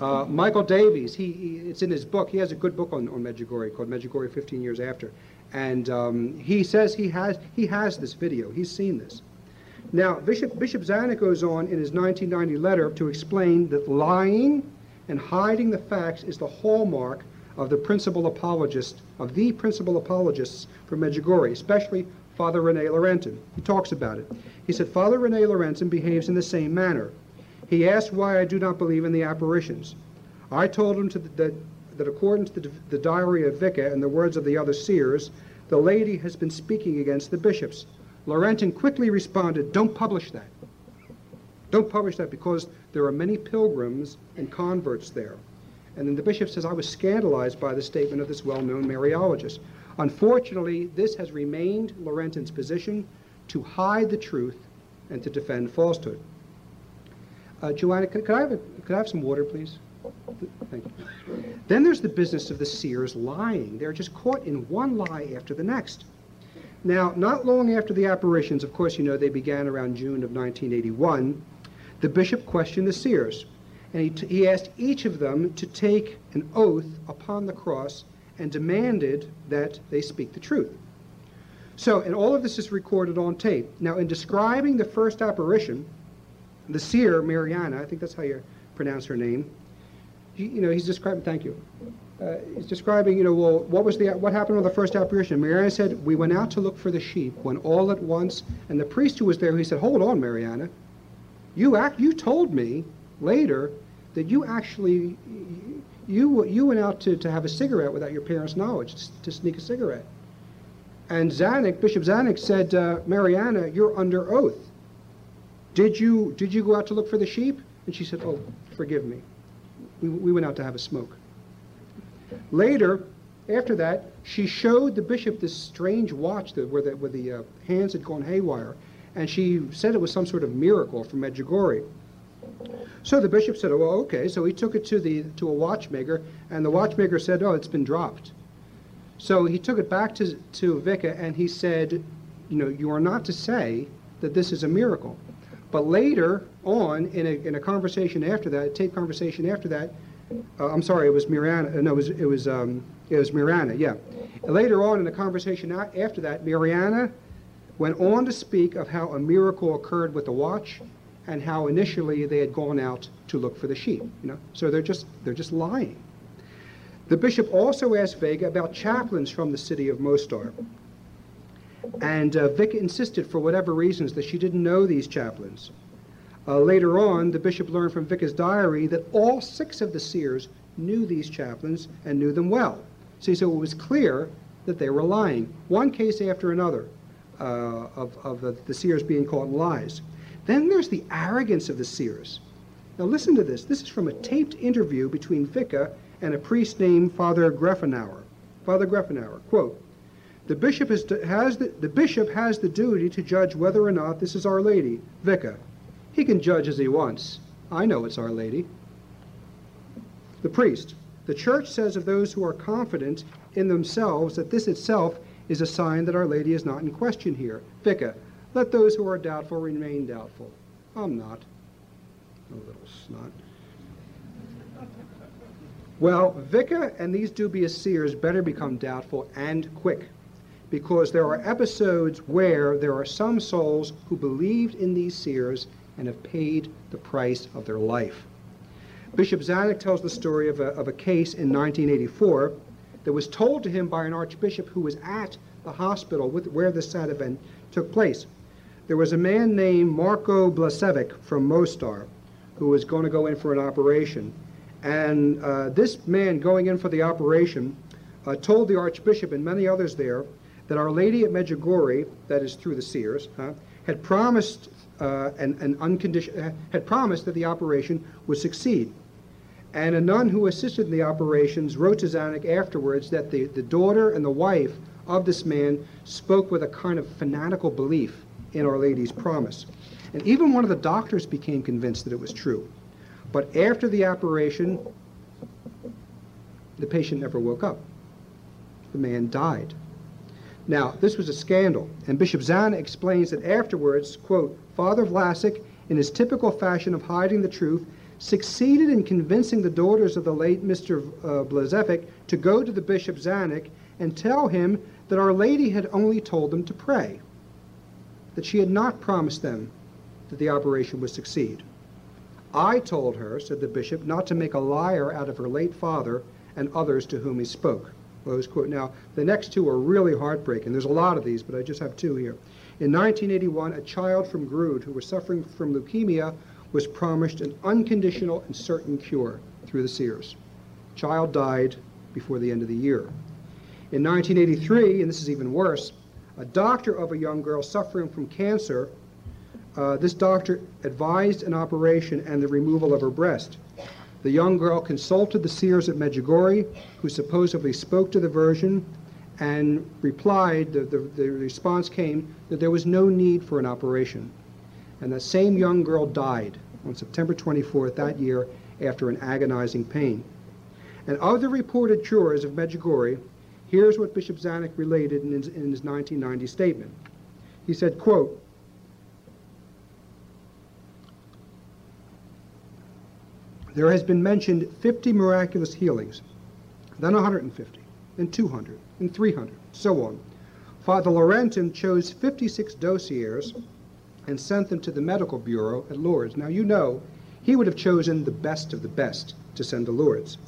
Uh, Michael Davies, he, he, it's in his book, he has a good book on, on Medjugorje called Medjugorje fifteen years After. And um, he says he has, he has this video, he's seen this. Now, Bishop, Bishop Zanuck goes on in his nineteen ninety letter to explain that lying and hiding the facts is the hallmark of the principal apologist, of the principal apologists for Medjugorje, especially Father Rene Laurentin. He talks about it. He said, Father Rene Laurentin behaves in the same manner. He asked why I do not believe in the apparitions. I told him to the, that, that according to the, the diary of Vicka and the words of the other seers, the lady has been speaking against the bishops. Laurentin quickly responded, don't publish that. Don't publish that because there are many pilgrims and converts there. And then the bishop says, I was scandalized by the statement of this well-known Mariologist. Unfortunately, this has remained Laurentin's position, to hide the truth and to defend falsehood. Uh, Joanna, could, could, I have a, could I have some water, please? Thank you. Then there's the business of the seers lying. They're just caught in one lie after the next. Now, not long after the apparitions, of course, you know, they began around June of nineteen eighty-one, the bishop questioned the seers, and he, t he asked each of them to take an oath upon the cross and demanded that they speak the truth. So, and all of this is recorded on tape. Now, in describing the first apparition, the seer, Mariana, I think that's how you pronounce her name, you, you know, he's describing, thank you, uh, he's describing, you know, well, what, was the, what happened on the first apparition? Mariana said, we went out to look for the sheep when all at once, and the priest who was there, he said, hold on, Mariana, you, act, you told me later that you actually, you, you went out to, to have a cigarette without your parents' knowledge, to sneak a cigarette. And Zanuck, Bishop Zanuck said, uh, Mariana, you're under oath. Did you, did you go out to look for the sheep? And she said, oh, forgive me. We, we went out to have a smoke. Later, after that, she showed the bishop this strange watch that, where the, where the uh, hands had gone haywire. And she said it was some sort of miracle from Medjugorje. So the bishop said, oh, well, okay. So he took it to, the, to a watchmaker, and the watchmaker said, oh, it's been dropped. So he took it back to, to Vicka, and he said, you know, you are not to say that this is a miracle. But later on, in a, in a conversation after that, a tape conversation after that, uh, I'm sorry, it was Mirjana, no, it was, it was, um, it was Mirjana, yeah. And later on in a conversation after that, Mirjana went on to speak of how a miracle occurred with the watch, and how initially they had gone out to look for the sheep. You know, so they're just they're just lying. The bishop also asked Vega about chaplains from the city of Mostar, and uh, Vicka insisted, for whatever reasons, that she didn't know these chaplains. Uh, later on, the bishop learned from Vicka's diary that all six of the seers knew these chaplains and knew them well. See, so it was clear that they were lying. One case after another. Uh, of, of the, the seers being caught in lies. Then there's the arrogance of the seers. Now listen to this. This is from a taped interview between Vicka and a priest named Father Greffenauer. Father Greffenauer, quote, the bishop, is to, has the, the bishop has the duty to judge whether or not this is Our Lady, Vicka. He can judge as he wants. I know it's Our Lady. The priest, the church says of those who are confident in themselves that this itself is a sign that Our Lady is not in question here. Vicka, let those who are doubtful remain doubtful. I'm not. A little snot. Well, Vicka and these dubious seers better become doubtful, and quick, because there are episodes where there are some souls who believed in these seers and have paid the price of their life. Bishop Zanuck tells the story of a, of a case in nineteen eighty-four that was told to him by an archbishop who was at the hospital with, where this sad event took place. There was a man named Marko Blasevic from Mostar who was going to go in for an operation. And uh, this man going in for the operation uh, told the archbishop and many others there that Our Lady at Medjugorje, that is through the seers, huh, had promised uh, an, an unconditional, had promised that the operation would succeed. And a nun who assisted in the operations wrote to Zanuck afterwards that the, the daughter and the wife of this man spoke with a kind of fanatical belief in Our Lady's promise. And even one of the doctors became convinced that it was true. But after the operation, the patient never woke up. The man died. Now, this was a scandal. And Bishop Zanuck explains that afterwards, quote, Father Vlasic, in his typical fashion of hiding the truth, succeeded in convincing the daughters of the late Mister Uh, Blasevic to go to the Bishop Zanuck and tell him that Our Lady had only told them to pray, that she had not promised them that the operation would succeed. I told her, said the bishop, not to make a liar out of her late father and others to whom he spoke. Close quote. Now, the next two are really heartbreaking. There's a lot of these, but I just have two here. In nineteen eighty-one, a child from Grude who was suffering from leukemia was promised an unconditional and certain cure through the seers. Child died before the end of the year. In nineteen eighty-three, and this is even worse, a doctor of a young girl suffering from cancer, uh, this doctor advised an operation and the removal of her breast. The young girl consulted the seers at Medjugorje, who supposedly spoke to the Virgin, and replied, the, the, the response came that there was no need for an operation. And that same young girl died on September twenty-fourth that year after an agonizing pain. And of the reported cures of Medjugorje, here's what Bishop Zanuck related in his, in his nineteen ninety statement. He said, quote, there has been mentioned fifty miraculous healings, then one hundred fifty, then two hundred, then three hundred, so on. Father Laurentin chose fifty-six dossiers and sent them to the medical bureau at Lourdes. Now you know, he would have chosen the best of the best to send to Lourdes.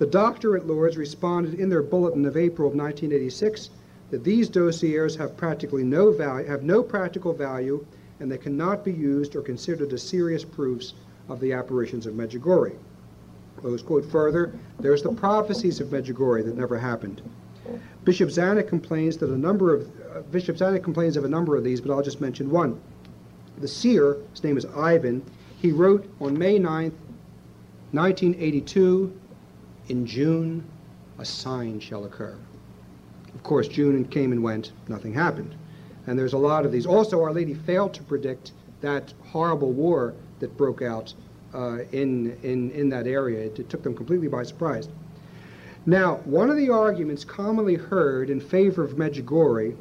The doctor at Lourdes responded in their bulletin of April of nineteen eighty-six that these dossiers have practically no value, have no practical value, and they cannot be used or considered as serious proofs of the apparitions of Medjugorje. Close quote. Further, there's the prophecies of Medjugorje that never happened. Bishop Zanuck complains that a number of uh, Bishop Zanuck complains of a number of these, but I'll just mention one. The seer, his name is Ivan, he wrote on May ninth, nineteen eighty-two, in June, a sign shall occur. Of course, June came and went, nothing happened. And there's a lot of these. Also, Our Lady failed to predict that horrible war that broke out uh, in, in, in that area. It, it took them completely by surprise. Now, one of the arguments commonly heard in favor of Medjugorje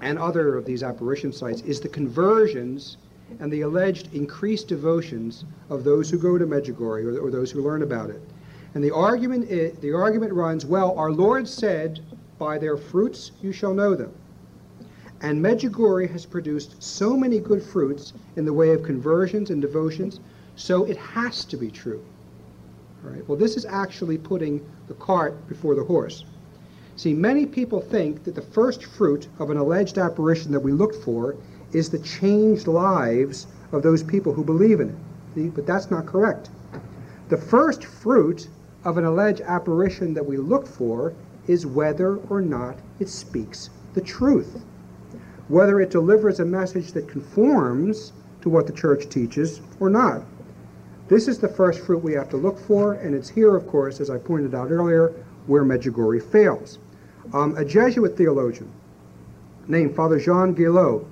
and other of these apparition sites is the conversions and the alleged increased devotions of those who go to Medjugorje or, or those who learn about it. And the argument, is, the argument runs, well, our Lord said, by their fruits you shall know them. And Medjugorje has produced so many good fruits in the way of conversions and devotions, so it has to be true. All right. Well, this is actually putting the cart before the horse. See, many people think that the first fruit of an alleged apparition that we looked for is the changed lives of those people who believe in it. See? But that's not correct. The first fruit of an alleged apparition that we look for is whether or not it speaks the truth, whether it delivers a message that conforms to what the Church teaches or not. This is the first fruit we have to look for, and it's here, of course, as I pointed out earlier, where Medjugorje fails. Um, a Jesuit theologian named Father Jean Guillot,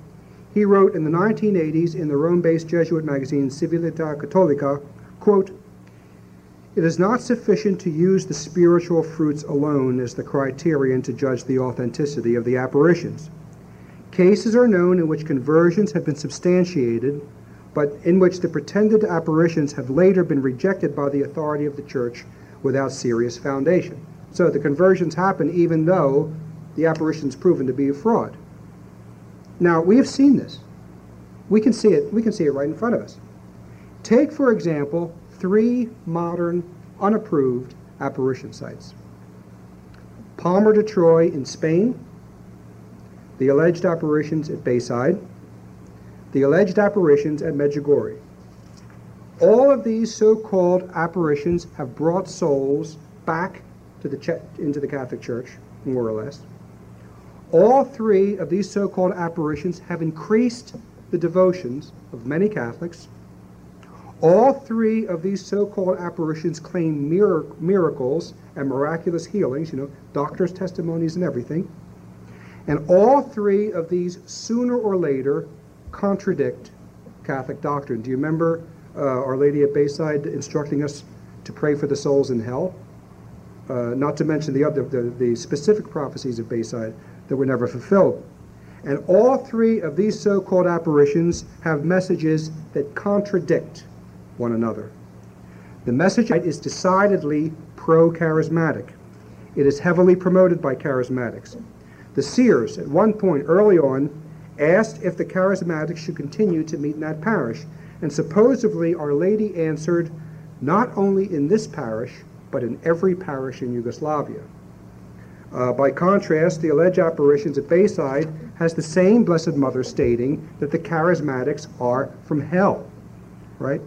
he wrote in the nineteen eighties in the Rome-based Jesuit magazine Civilità Cattolica, quote, "It is not sufficient to use the spiritual fruits alone as the criterion to judge the authenticity of the apparitions. Cases are known in which conversions have been substantiated, but in which the pretended apparitions have later been rejected by the authority of the Church without serious foundation." So the conversions happen even though the apparition is proven to be a fraud. Now, we have seen this. We can see it, we can see it right in front of us. Take, for example, three modern, unapproved apparition sites. Palmar de Troya in Spain, the alleged apparitions at Bayside, the alleged apparitions at Medjugorje. All of these so-called apparitions have brought souls back to the into the Catholic Church, more or less. All three of these so-called apparitions have increased the devotions of many Catholics. All three of these so-called apparitions claim mir miracles and miraculous healings, you know, doctors' testimonies and everything. And all three of these, sooner or later, contradict Catholic doctrine. Do you remember uh, Our Lady at Bayside instructing us to pray for the souls in hell? Uh, not to mention the, other, the, the specific prophecies of Bayside that were never fulfilled. And all three of these so-called apparitions have messages that contradict one another. The message is decidedly pro-charismatic. It is heavily promoted by charismatics. The seers, at one point early on, asked if the charismatics should continue to meet in that parish, and supposedly Our Lady answered, "Not only in this parish, but in every parish in Yugoslavia." Uh, by contrast, the alleged apparitions at Bayside has the same Blessed Mother stating that the charismatics are from hell, right?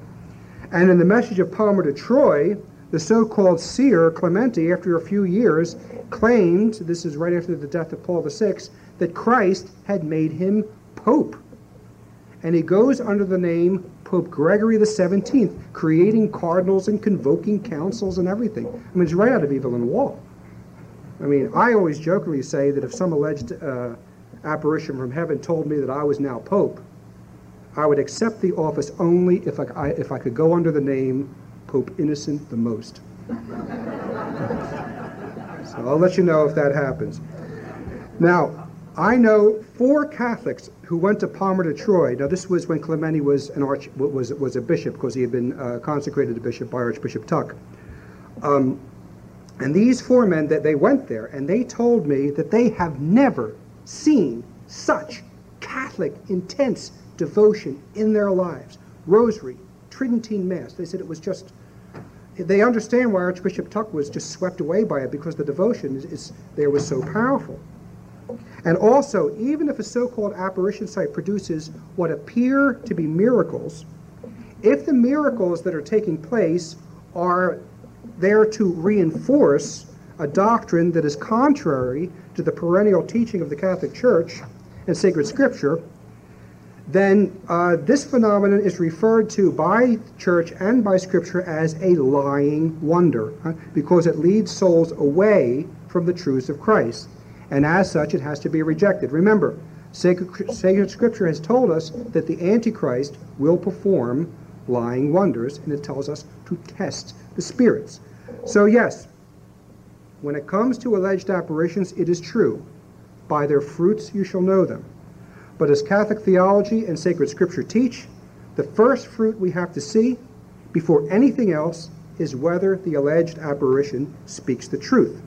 And in the message of Palmar de Troya, the so-called seer, Clementi, after a few years, claimed, this is right after the death of Paul the Sixth, that Christ had made him Pope. And he goes under the name Pope Gregory the Seventeenth, creating cardinals and convoking councils and everything. I mean, it's right out of Evil and Woe. I mean, I always jokingly say that if some alleged uh, apparition from heaven told me that I was now Pope, I would accept the office only if I, I, if I could go under the name Pope Innocent the Most. So I'll let you know if that happens. Now, I know four Catholics who went to Palmar de Troya. Now, this was when Clementi was an arch was was a bishop, because he had been uh, consecrated a bishop by Archbishop Thục. Um, and these four men, that they went there, and they told me that they have never seen such Catholic intense devotion in their lives. Rosary, Tridentine Mass. They said it was just, they understand why Archbishop Thục was just swept away by it, because the devotion is, is there was so powerful. And also, even if a so-called apparition site produces what appear to be miracles, if the miracles that are taking place are there to reinforce a doctrine that is contrary to the perennial teaching of the Catholic Church and sacred scripture, then uh, this phenomenon is referred to by church and by scripture as a lying wonder, huh? because it leads souls away from the truths of Christ, and as such it has to be rejected. Remember, sacred, sacred scripture has told us that the Antichrist will perform lying wonders, and it tells us to test the spirits. So yes, when it comes to alleged apparitions, it is true. By their fruits you shall know them. But as Catholic theology and sacred scripture teach, the first fruit we have to see before anything else is whether the alleged apparition speaks the truth.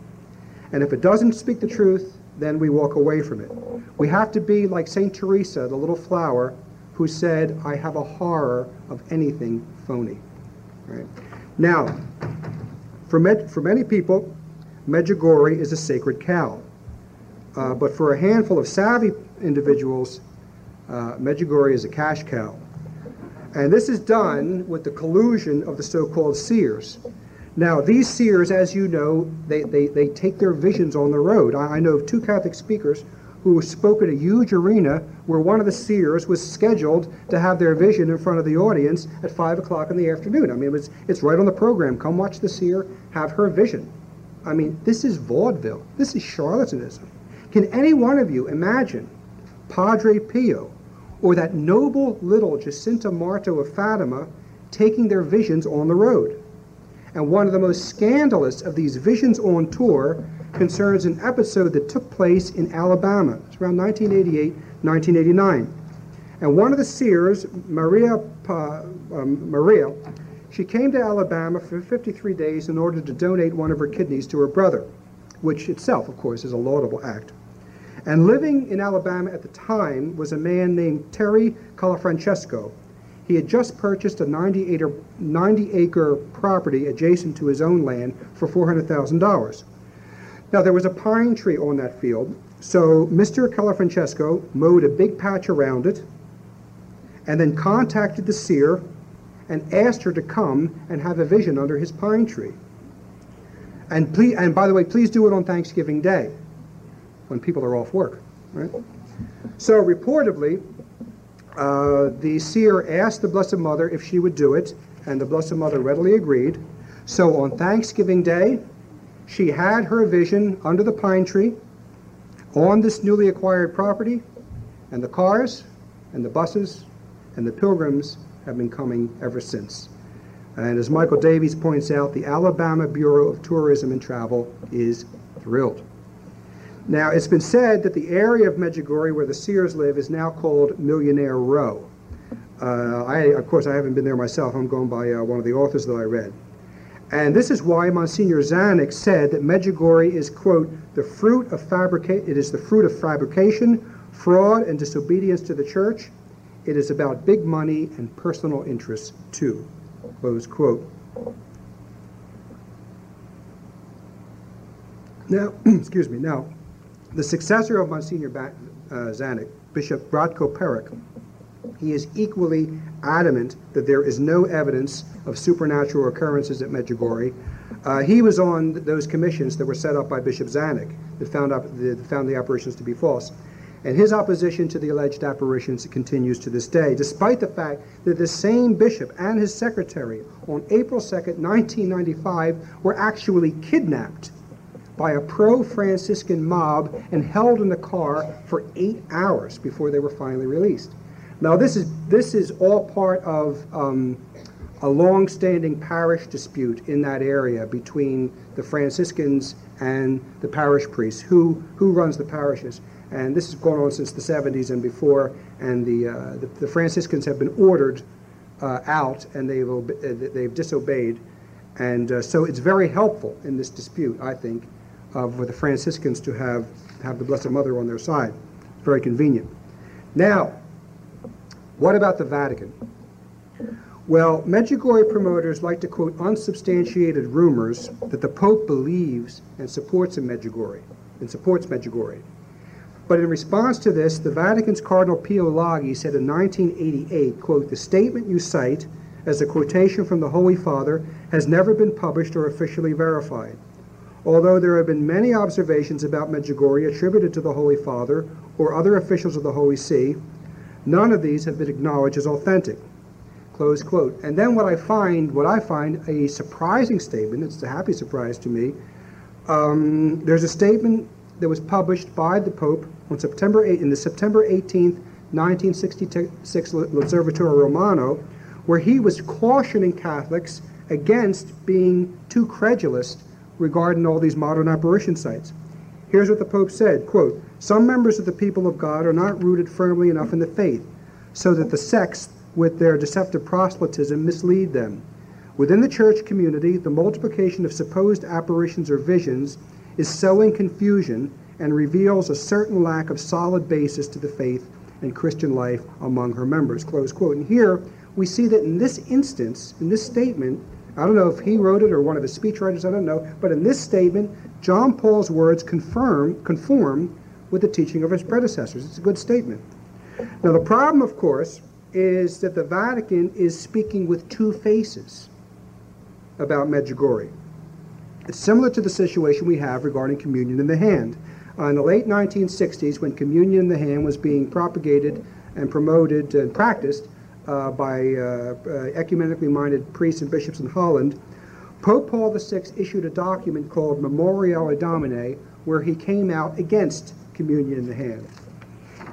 And if it doesn't speak the truth, then we walk away from it. We have to be like Saint Teresa, the little flower, who said, I have a horror of anything phony. Right? Now, for, med for many people, Medjugorje is a sacred cow. Uh, but for a handful of savvy individuals, uh, Medjugorje is a cash cow. And this is done with the collusion of the so-called seers. Now, these seers, as you know, they, they, they take their visions on the road. I, I know of two Catholic speakers who spoke at a huge arena where one of the seers was scheduled to have their vision in front of the audience at five o'clock in the afternoon. I mean, it was, it's right on the program. Come watch the seer have her vision. I mean, this is vaudeville. This is charlatanism. Can any one of you imagine Padre Pio or that noble little Jacinta Marto of Fatima taking their visions on the road? And one of the most scandalous of these visions on tour concerns an episode that took place in Alabama. It's around nineteen eighty-eight, nineteen eighty-nine. And one of the seers, Maria, uh, um, Maria, she came to Alabama for fifty-three days in order to donate one of her kidneys to her brother, which itself, of course, is a laudable act. And living in Alabama at the time was a man named Terry Califrancesco. He had just purchased a ninety-acre property adjacent to his own land for four hundred thousand dollars. Now, there was a pine tree on that field, so Mister Califrancesco mowed a big patch around it and then contacted the seer and asked her to come and have a vision under his pine tree. And, please, and by the way, please do it on Thanksgiving Day, when people are off work, right? So reportedly, uh, the seer asked the Blessed Mother if she would do it, and the Blessed Mother readily agreed. So on Thanksgiving Day, she had her vision under the pine tree, on this newly acquired property, and the cars, and the buses, and the pilgrims have been coming ever since. And as Michael Davies points out, the Alabama Bureau of Tourism and Travel is thrilled. Now, it's been said that the area of Medjugorje where the seers live is now called Millionaire Row. Uh, I, of course, I haven't been there myself. I'm going by uh, one of the authors that I read. And this is why Monsignor Žanić said that Medjugorje is, quote, the fruit of fabrica- it is the fruit of fabrication, fraud, and disobedience to the church. It is about big money and personal interests, too. Close quote. Now, excuse me, now, the successor of Monsignor ba uh, Žanić, Bishop Bratko Peric, he is equally adamant that there is no evidence of supernatural occurrences at Medjugorje. Uh, he was on those commissions that were set up by Bishop Žanić that found, up, that found the apparitions to be false. And his opposition to the alleged apparitions continues to this day, despite the fact that the same bishop and his secretary on April second, nineteen ninety-five, were actually kidnapped by a pro-Franciscan mob and held in a car for eight hours before they were finally released. Now, this is, this is all part of um, a long-standing parish dispute in that area between the Franciscans and the parish priests, who, who runs the parishes. And this has gone on since the seventies and before, and the, uh, the, the Franciscans have been ordered uh, out, and they've, obe they've disobeyed. And uh, so it's very helpful in this dispute, I think, uh, for the Franciscans to have, have the Blessed Mother on their side. Very convenient. Now, what about the Vatican? Well, Medjugorje promoters like to quote unsubstantiated rumors that the Pope believes and supports in Medjugorje, and supports Medjugorje. But in response to this, the Vatican's Cardinal Pio Laghi said in nineteen eighty-eight, quote, the statement you cite as a quotation from the Holy Father has never been published or officially verified. Although there have been many observations about Medjugorje attributed to the Holy Father or other officials of the Holy See, none of these have been acknowledged as authentic." Close quote. And then what I find, what I find a surprising statement, it's a happy surprise to me, um, there's a statement that was published by the Pope on September eighth, in the September eighteenth, nineteen sixty-six L'Osservatore Romano, where he was cautioning Catholics against being too credulous regarding all these modern apparition sites. Here's what the Pope said, quote, "Some members of the people of God are not rooted firmly enough in the faith, so that the sects with their deceptive proselytism mislead them. Within the church community, the multiplication of supposed apparitions or visions is sowing confusion and reveals a certain lack of solid basis to the faith and Christian life among her members," close quote. And here we see that in this instance, in this statement, I don't know if he wrote it or one of his speechwriters, I don't know, but in this statement, John Paul's words confirm, conform with the teaching of his predecessors. It's a good statement. Now the problem, of course, is that the Vatican is speaking with two faces about Medjugorje. It's similar to the situation we have regarding communion in the hand. Uh, in the late nineteen sixties, when communion in the hand was being propagated and promoted and practiced uh, by uh, uh, ecumenically minded priests and bishops in Holland, Pope Paul the Sixth issued a document called Memoriale Domine, where he came out against communion in the hand.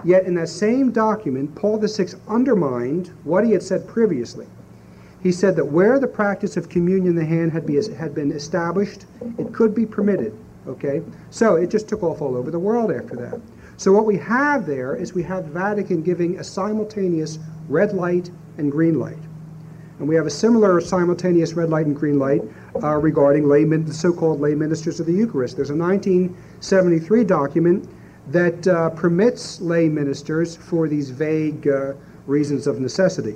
Yet in that same document, Paul the Sixth undermined what he had said previously. He said that where the practice of communion in the hand had, be, had been established, it could be permitted. Okay, so it just took off all over the world after that. So what we have there is we have the Vatican giving a simultaneous red light and green light. And we have a similar simultaneous red light and green light uh, regarding lay min the so-called lay ministers of the Eucharist. There's a nineteen seventy-three document that uh, permits lay ministers for these vague uh, reasons of necessity.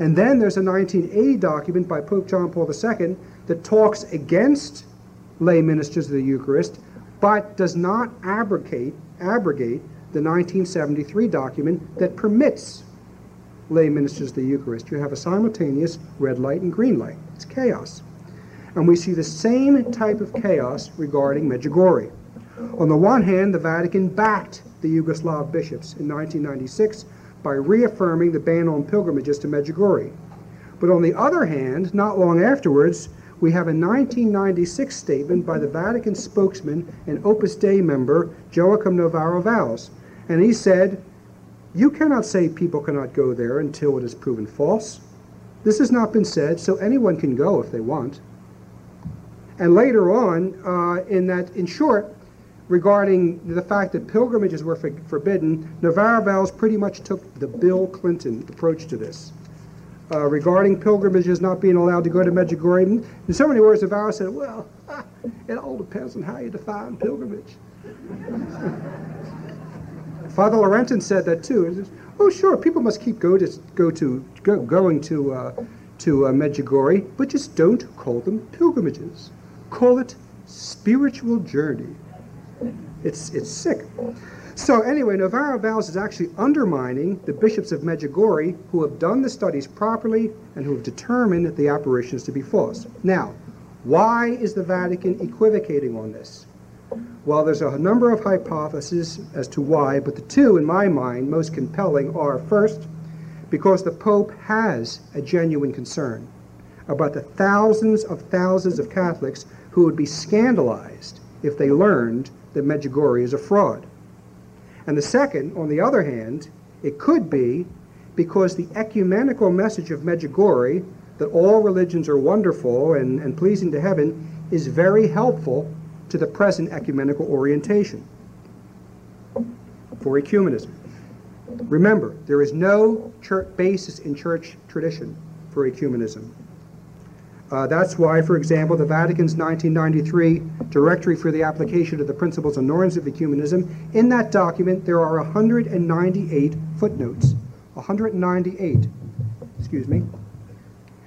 And then there's a nineteen eighty document by Pope John Paul the Second that talks against lay ministers of the Eucharist, but does not abrogate, abrogate the nineteen seventy-three document that permits lay ministers of the Eucharist. You have a simultaneous red light and green light. It's chaos. And we see the same type of chaos regarding Medjugorje. On the one hand, the Vatican backed the Yugoslav bishops in nineteen ninety-six by reaffirming the ban on pilgrimages to Medjugorje. But on the other hand, not long afterwards, we have a nineteen ninety-six statement by the Vatican spokesman and Opus Dei member, Joachim Novaro Valls, and he said, "You cannot say people cannot go there until it is proven false. This has not been said, so anyone can go if they want." And later on, uh, in that, in short, regarding the fact that pilgrimages were for forbidden, Novaro Valls pretty much took the Bill Clinton approach to this. Uh, regarding pilgrimages not being allowed to go to Medjugorje. In so many words, Novaro said, well, it all depends on how you define pilgrimage. Father Laurentin said that too. Says, oh, sure, people must keep go to, go to, go, going to, uh, to uh, Medjugorje, but just don't call them pilgrimages. Call it spiritual journey. It's, it's sick. So anyway, Novaro Valls is actually undermining the bishops of Medjugorje who have done the studies properly and who have determined the apparitions to be false. Now, why is the Vatican equivocating on this? Well, there's a number of hypotheses as to why, but the two, in my mind, most compelling are, first, because the Pope has a genuine concern about the thousands of thousands of Catholics who would be scandalized if they learned that Medjugorje is a fraud. And the second, on the other hand, it could be because the ecumenical message of Medjugorje, that all religions are wonderful and, and pleasing to heaven, is very helpful to the present ecumenical orientation for ecumenism. Remember, there is no church basis in church tradition for ecumenism. Uh, that's why, for example, the Vatican's nineteen ninety-three Directory for the Application of the Principles and Norms of Ecumenism, in that document there are one hundred ninety-eight footnotes. one hundred ninety-eight, excuse me.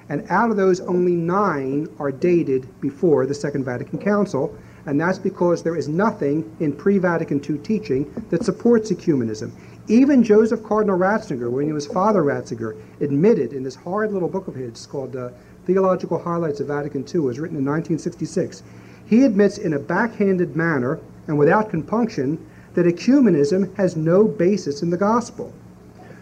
And out of those, only nine are dated before the Second Vatican Council, and that's because there is nothing in pre-Vatican two teaching that supports ecumenism. Even Joseph Cardinal Ratzinger, when he was Father Ratzinger, admitted in this hard little book of his called uh, Theological Highlights of Vatican two, was written in nineteen sixty-six. he admits in a backhanded manner and without compunction that ecumenism has no basis in the gospel.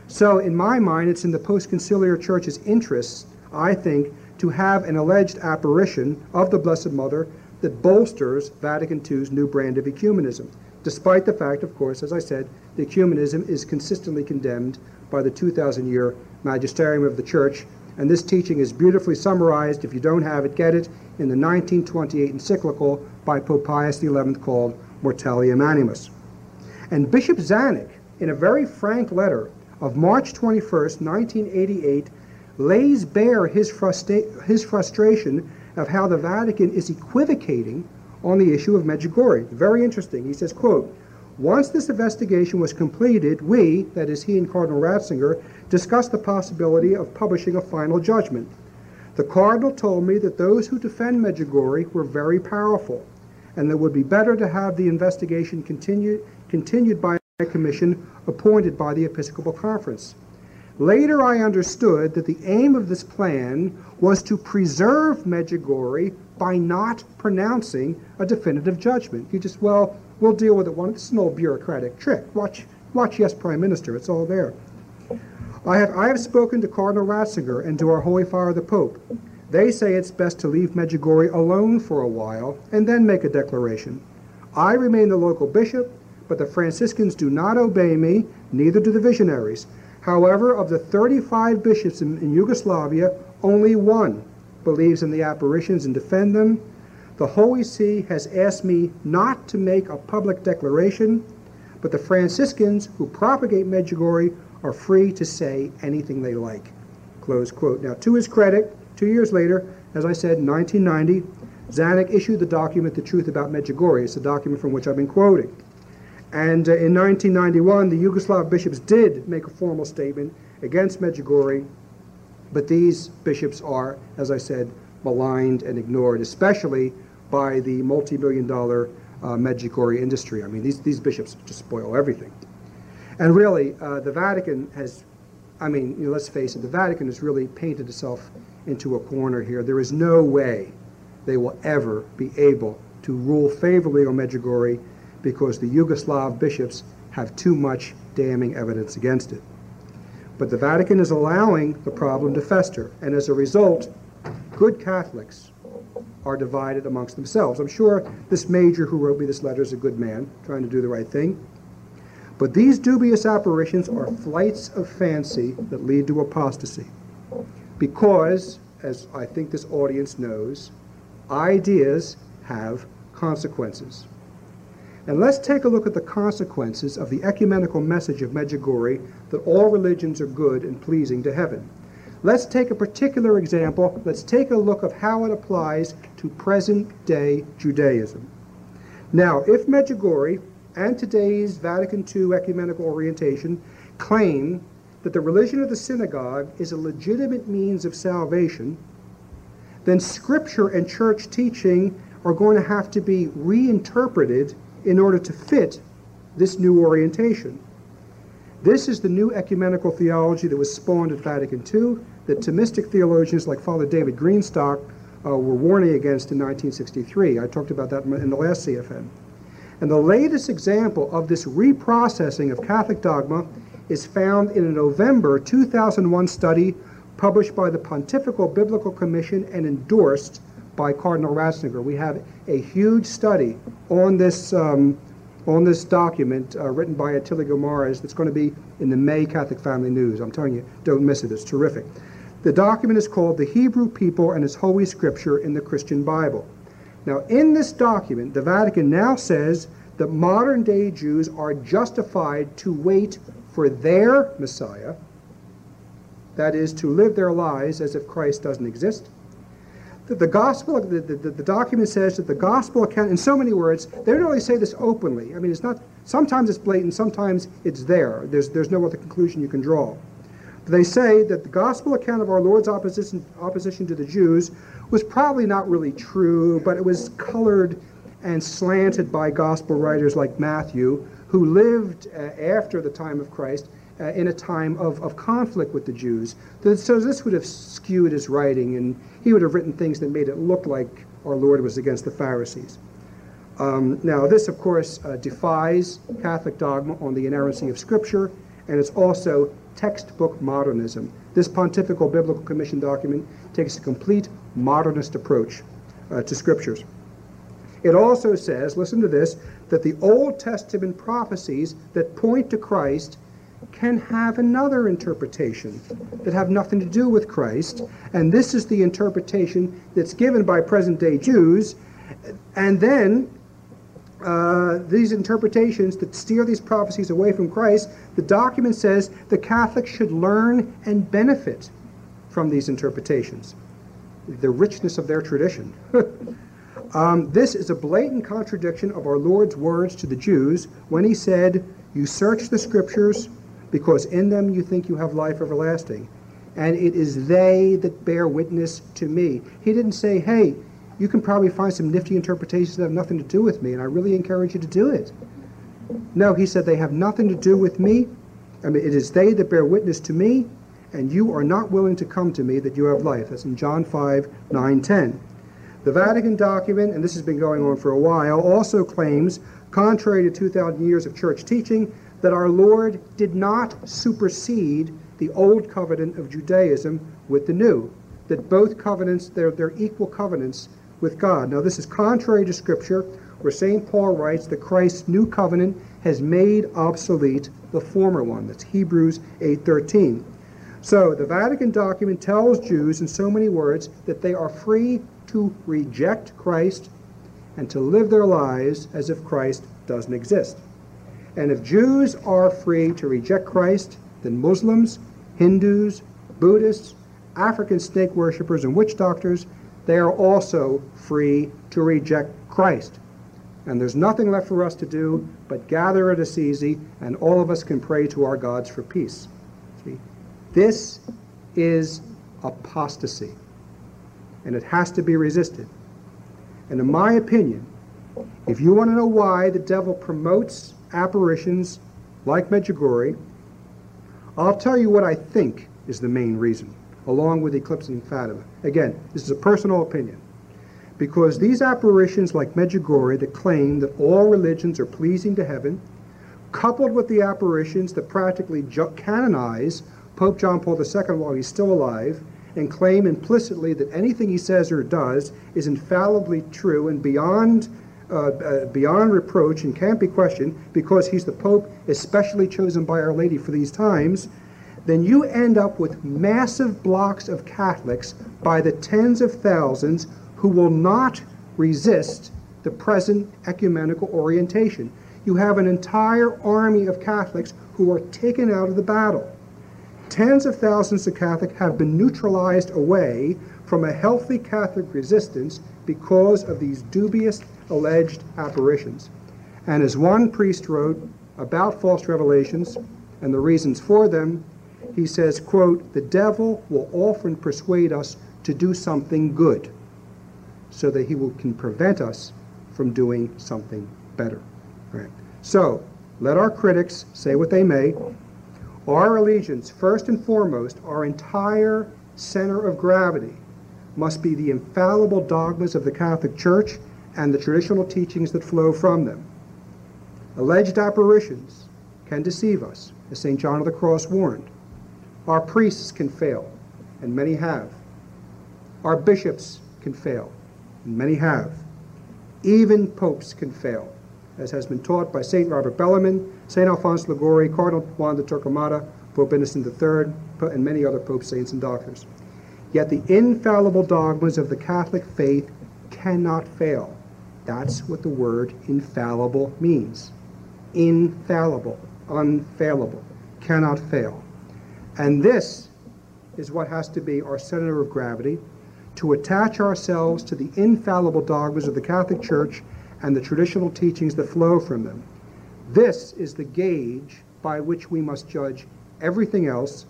So in my mind, it's in the post-conciliar church's interests, I think, to have an alleged apparition of the Blessed Mother that bolsters Vatican two's new brand of ecumenism, despite the fact, of course, as I said, that ecumenism is consistently condemned by the two thousand year magisterium of the Church, and this teaching is beautifully summarized, if you don't have it, get it, in the nineteen twenty-eight encyclical by Pope Pius the eleventh called Mortalium Animus. And Bishop Žanić, in a very frank letter of March twenty-first, nineteen eighty-eight, lays bare his, frustra his frustration of how the Vatican is equivocating on the issue of Medjugorje. Very interesting. He says, quote, "Once this investigation was completed, we," that is he and Cardinal Ratzinger, "discussed the possibility of publishing a final judgment. The Cardinal told me that those who defend Medjugorje were very powerful, and that it would be better to have the investigation continued, continued by a commission appointed by the Episcopal Conference. Later I understood that the aim of this plan was to preserve Medjugorje by not pronouncing a definitive judgment." You just, well, we'll deal with it one. It's an old bureaucratic trick. Watch, watch Yes, Prime Minister. It's all there. I have, I have spoken to Cardinal Ratzinger and to our Holy Father the Pope. They say it's best to leave Medjugorje alone for a while and then make a declaration. I remain the local bishop, but the Franciscans do not obey me, neither do the visionaries. However, of the thirty-five bishops in, in Yugoslavia, only one believes in the apparitions and defends them. The Holy See has asked me not to make a public declaration, but the Franciscans who propagate Medjugorje are free to say anything they like." Close quote. Now, to his credit, two years later, as I said, in nineteen ninety, Žanić issued the document The Truth About Medjugorje. It's the document from which I've been quoting. And uh, in nineteen ninety-one, the Yugoslav bishops did make a formal statement against Medjugorje, but these bishops are, as I said, maligned and ignored, especially by the multi-billion dollar uh, Medjugorje industry. I mean, these, these bishops just spoil everything. And really, uh, the Vatican has, I mean, you know, let's face it, the Vatican has really painted itself into a corner here. There is no way they will ever be able to rule favorably on Medjugorje, because the Yugoslav bishops have too much damning evidence against it. But the Vatican is allowing the problem to fester, and as a result, good Catholics are divided amongst themselves. I'm sure this major who wrote me this letter is a good man, trying to do the right thing. But these dubious apparitions are flights of fancy that lead to apostasy, because, as I think this audience knows, ideas have consequences. And let's take a look at the consequences of the ecumenical message of Medjugorje that all religions are good and pleasing to heaven. Let's take a particular example. Let's take a look of how it applies to present-day Judaism. Now, if Medjugorje and today's Vatican two ecumenical orientation claim that the religion of the synagogue is a legitimate means of salvation, then Scripture and church teaching are going to have to be reinterpreted in order to fit this new orientation. This is the new ecumenical theology that was spawned at Vatican two, that Thomistic theologians like Father David Greenstock uh, were warning against in nineteen sixty-three. I talked about that in the last C F N. And the latest example of this reprocessing of Catholic dogma is found in a November two thousand one study published by the Pontifical Biblical Commission and endorsed by Cardinal Ratzinger. We have a huge study on this, um, on this document uh, written by Attila Gomares that's going to be in the May Catholic Family News. I'm telling you, don't miss it. It's terrific. The document is called The Hebrew People and His Holy Scripture in the Christian Bible. Now, in this document, the Vatican now says that modern-day Jews are justified to wait for their Messiah, that is, to live their lives as if Christ doesn't exist. The, the gospel, the, the, the document says that the gospel account, in so many words, they don't really say this openly. I mean, it's not, sometimes it's blatant, sometimes it's there. There's, there's no other conclusion you can draw. But they say that the gospel account of our Lord's opposition, opposition to the Jews was probably not really true, but it was colored and slanted by gospel writers like Matthew, who lived uh, after the time of Christ uh, in a time of, of conflict with the Jews. So this would have skewed his writing, and he would have written things that made it look like our Lord was against the Pharisees. Um, now, this, of course, uh, defies Catholic dogma on the inerrancy of Scripture, and it's also textbook modernism. This Pontifical Biblical Commission document takes a complete modernist approach uh, to Scriptures. It also says, listen to this, that the Old Testament prophecies that point to Christ can have another interpretation that have nothing to do with Christ, and this is the interpretation that's given by present-day Jews, and then uh, these interpretations that steer these prophecies away from Christ, the document says the Catholics should learn and benefit from these interpretations, the richness of their tradition. Um, this is a blatant contradiction of our Lord's words to the Jews when he said, "You search the Scriptures because in them you think you have life everlasting, and it is they that bear witness to me." He didn't say, "Hey, you can probably find some nifty interpretations that have nothing to do with me, and I really encourage you to do it." No, he said, "They have nothing to do with me. I mean, it is they that bear witness to me, and you are not willing to come to me that you have life." That's in John five, nine, ten. The Vatican document, and this has been going on for a while, also claims, contrary to two thousand years of church teaching, that our Lord did not supersede the old covenant of Judaism with the new, that both covenants, they're, they're equal covenants with God. Now, this is contrary to Scripture, where Saint Paul writes that Christ's new covenant has made obsolete the former one. That's Hebrews eight thirteen. So, the Vatican document tells Jews in so many words that they are free to reject Christ and to live their lives as if Christ doesn't exist. And if Jews are free to reject Christ, then Muslims, Hindus, Buddhists, African snake worshippers, and witch doctors, they are also free to reject Christ. And there's nothing left for us to do but gather at Assisi, and all of us can pray to our gods for peace. See? This is apostasy, and it has to be resisted. And in my opinion, if you want to know why the devil promotes apparitions like Medjugorje, I'll tell you what I think is the main reason, along with eclipsing Fatima. Again, this is a personal opinion. Because these apparitions like Medjugorje that claim that all religions are pleasing to heaven, coupled with the apparitions that practically canonize Pope John Paul the Second while he's still alive, and claim implicitly that anything he says or does is infallibly true and beyond, uh, uh, beyond reproach and can't be questioned because he's the Pope especially chosen by Our Lady for these times, then you end up with massive blocks of Catholics by the tens of thousands who will not resist the present ecumenical orientation. You have an entire army of Catholics who are taken out of the battle. Tens of thousands of Catholics have been neutralized away from a healthy Catholic resistance because of these dubious alleged apparitions. And as one priest wrote about false revelations and the reasons for them, he says, quote, "The devil will often persuade us to do something good so that he will, can prevent us from doing something better." Right? So, let our critics say what they may. Our allegiance, first and foremost, our entire center of gravity, must be the infallible dogmas of the Catholic Church and the traditional teachings that flow from them. Alleged apparitions can deceive us, as Saint John of the Cross warned. Our priests can fail, and many have. Our bishops can fail, and many have. Even popes can fail, as has been taught by Saint Robert Bellarmine, Saint Alphonse Liguori, Cardinal Juan de Torquemada, Pope Innocent the Third, and many other Pope saints and doctors. Yet the infallible dogmas of the Catholic faith cannot fail. That's what the word infallible means. Infallible, unfailable, cannot fail. And this is what has to be our center of gravity, to attach ourselves to the infallible dogmas of the Catholic Church and the traditional teachings that flow from them. This is the gauge by which we must judge everything else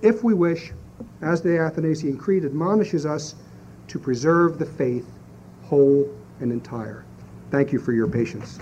if we wish, as the Athanasian Creed admonishes us, to preserve the faith whole and entire. Thank you for your patience.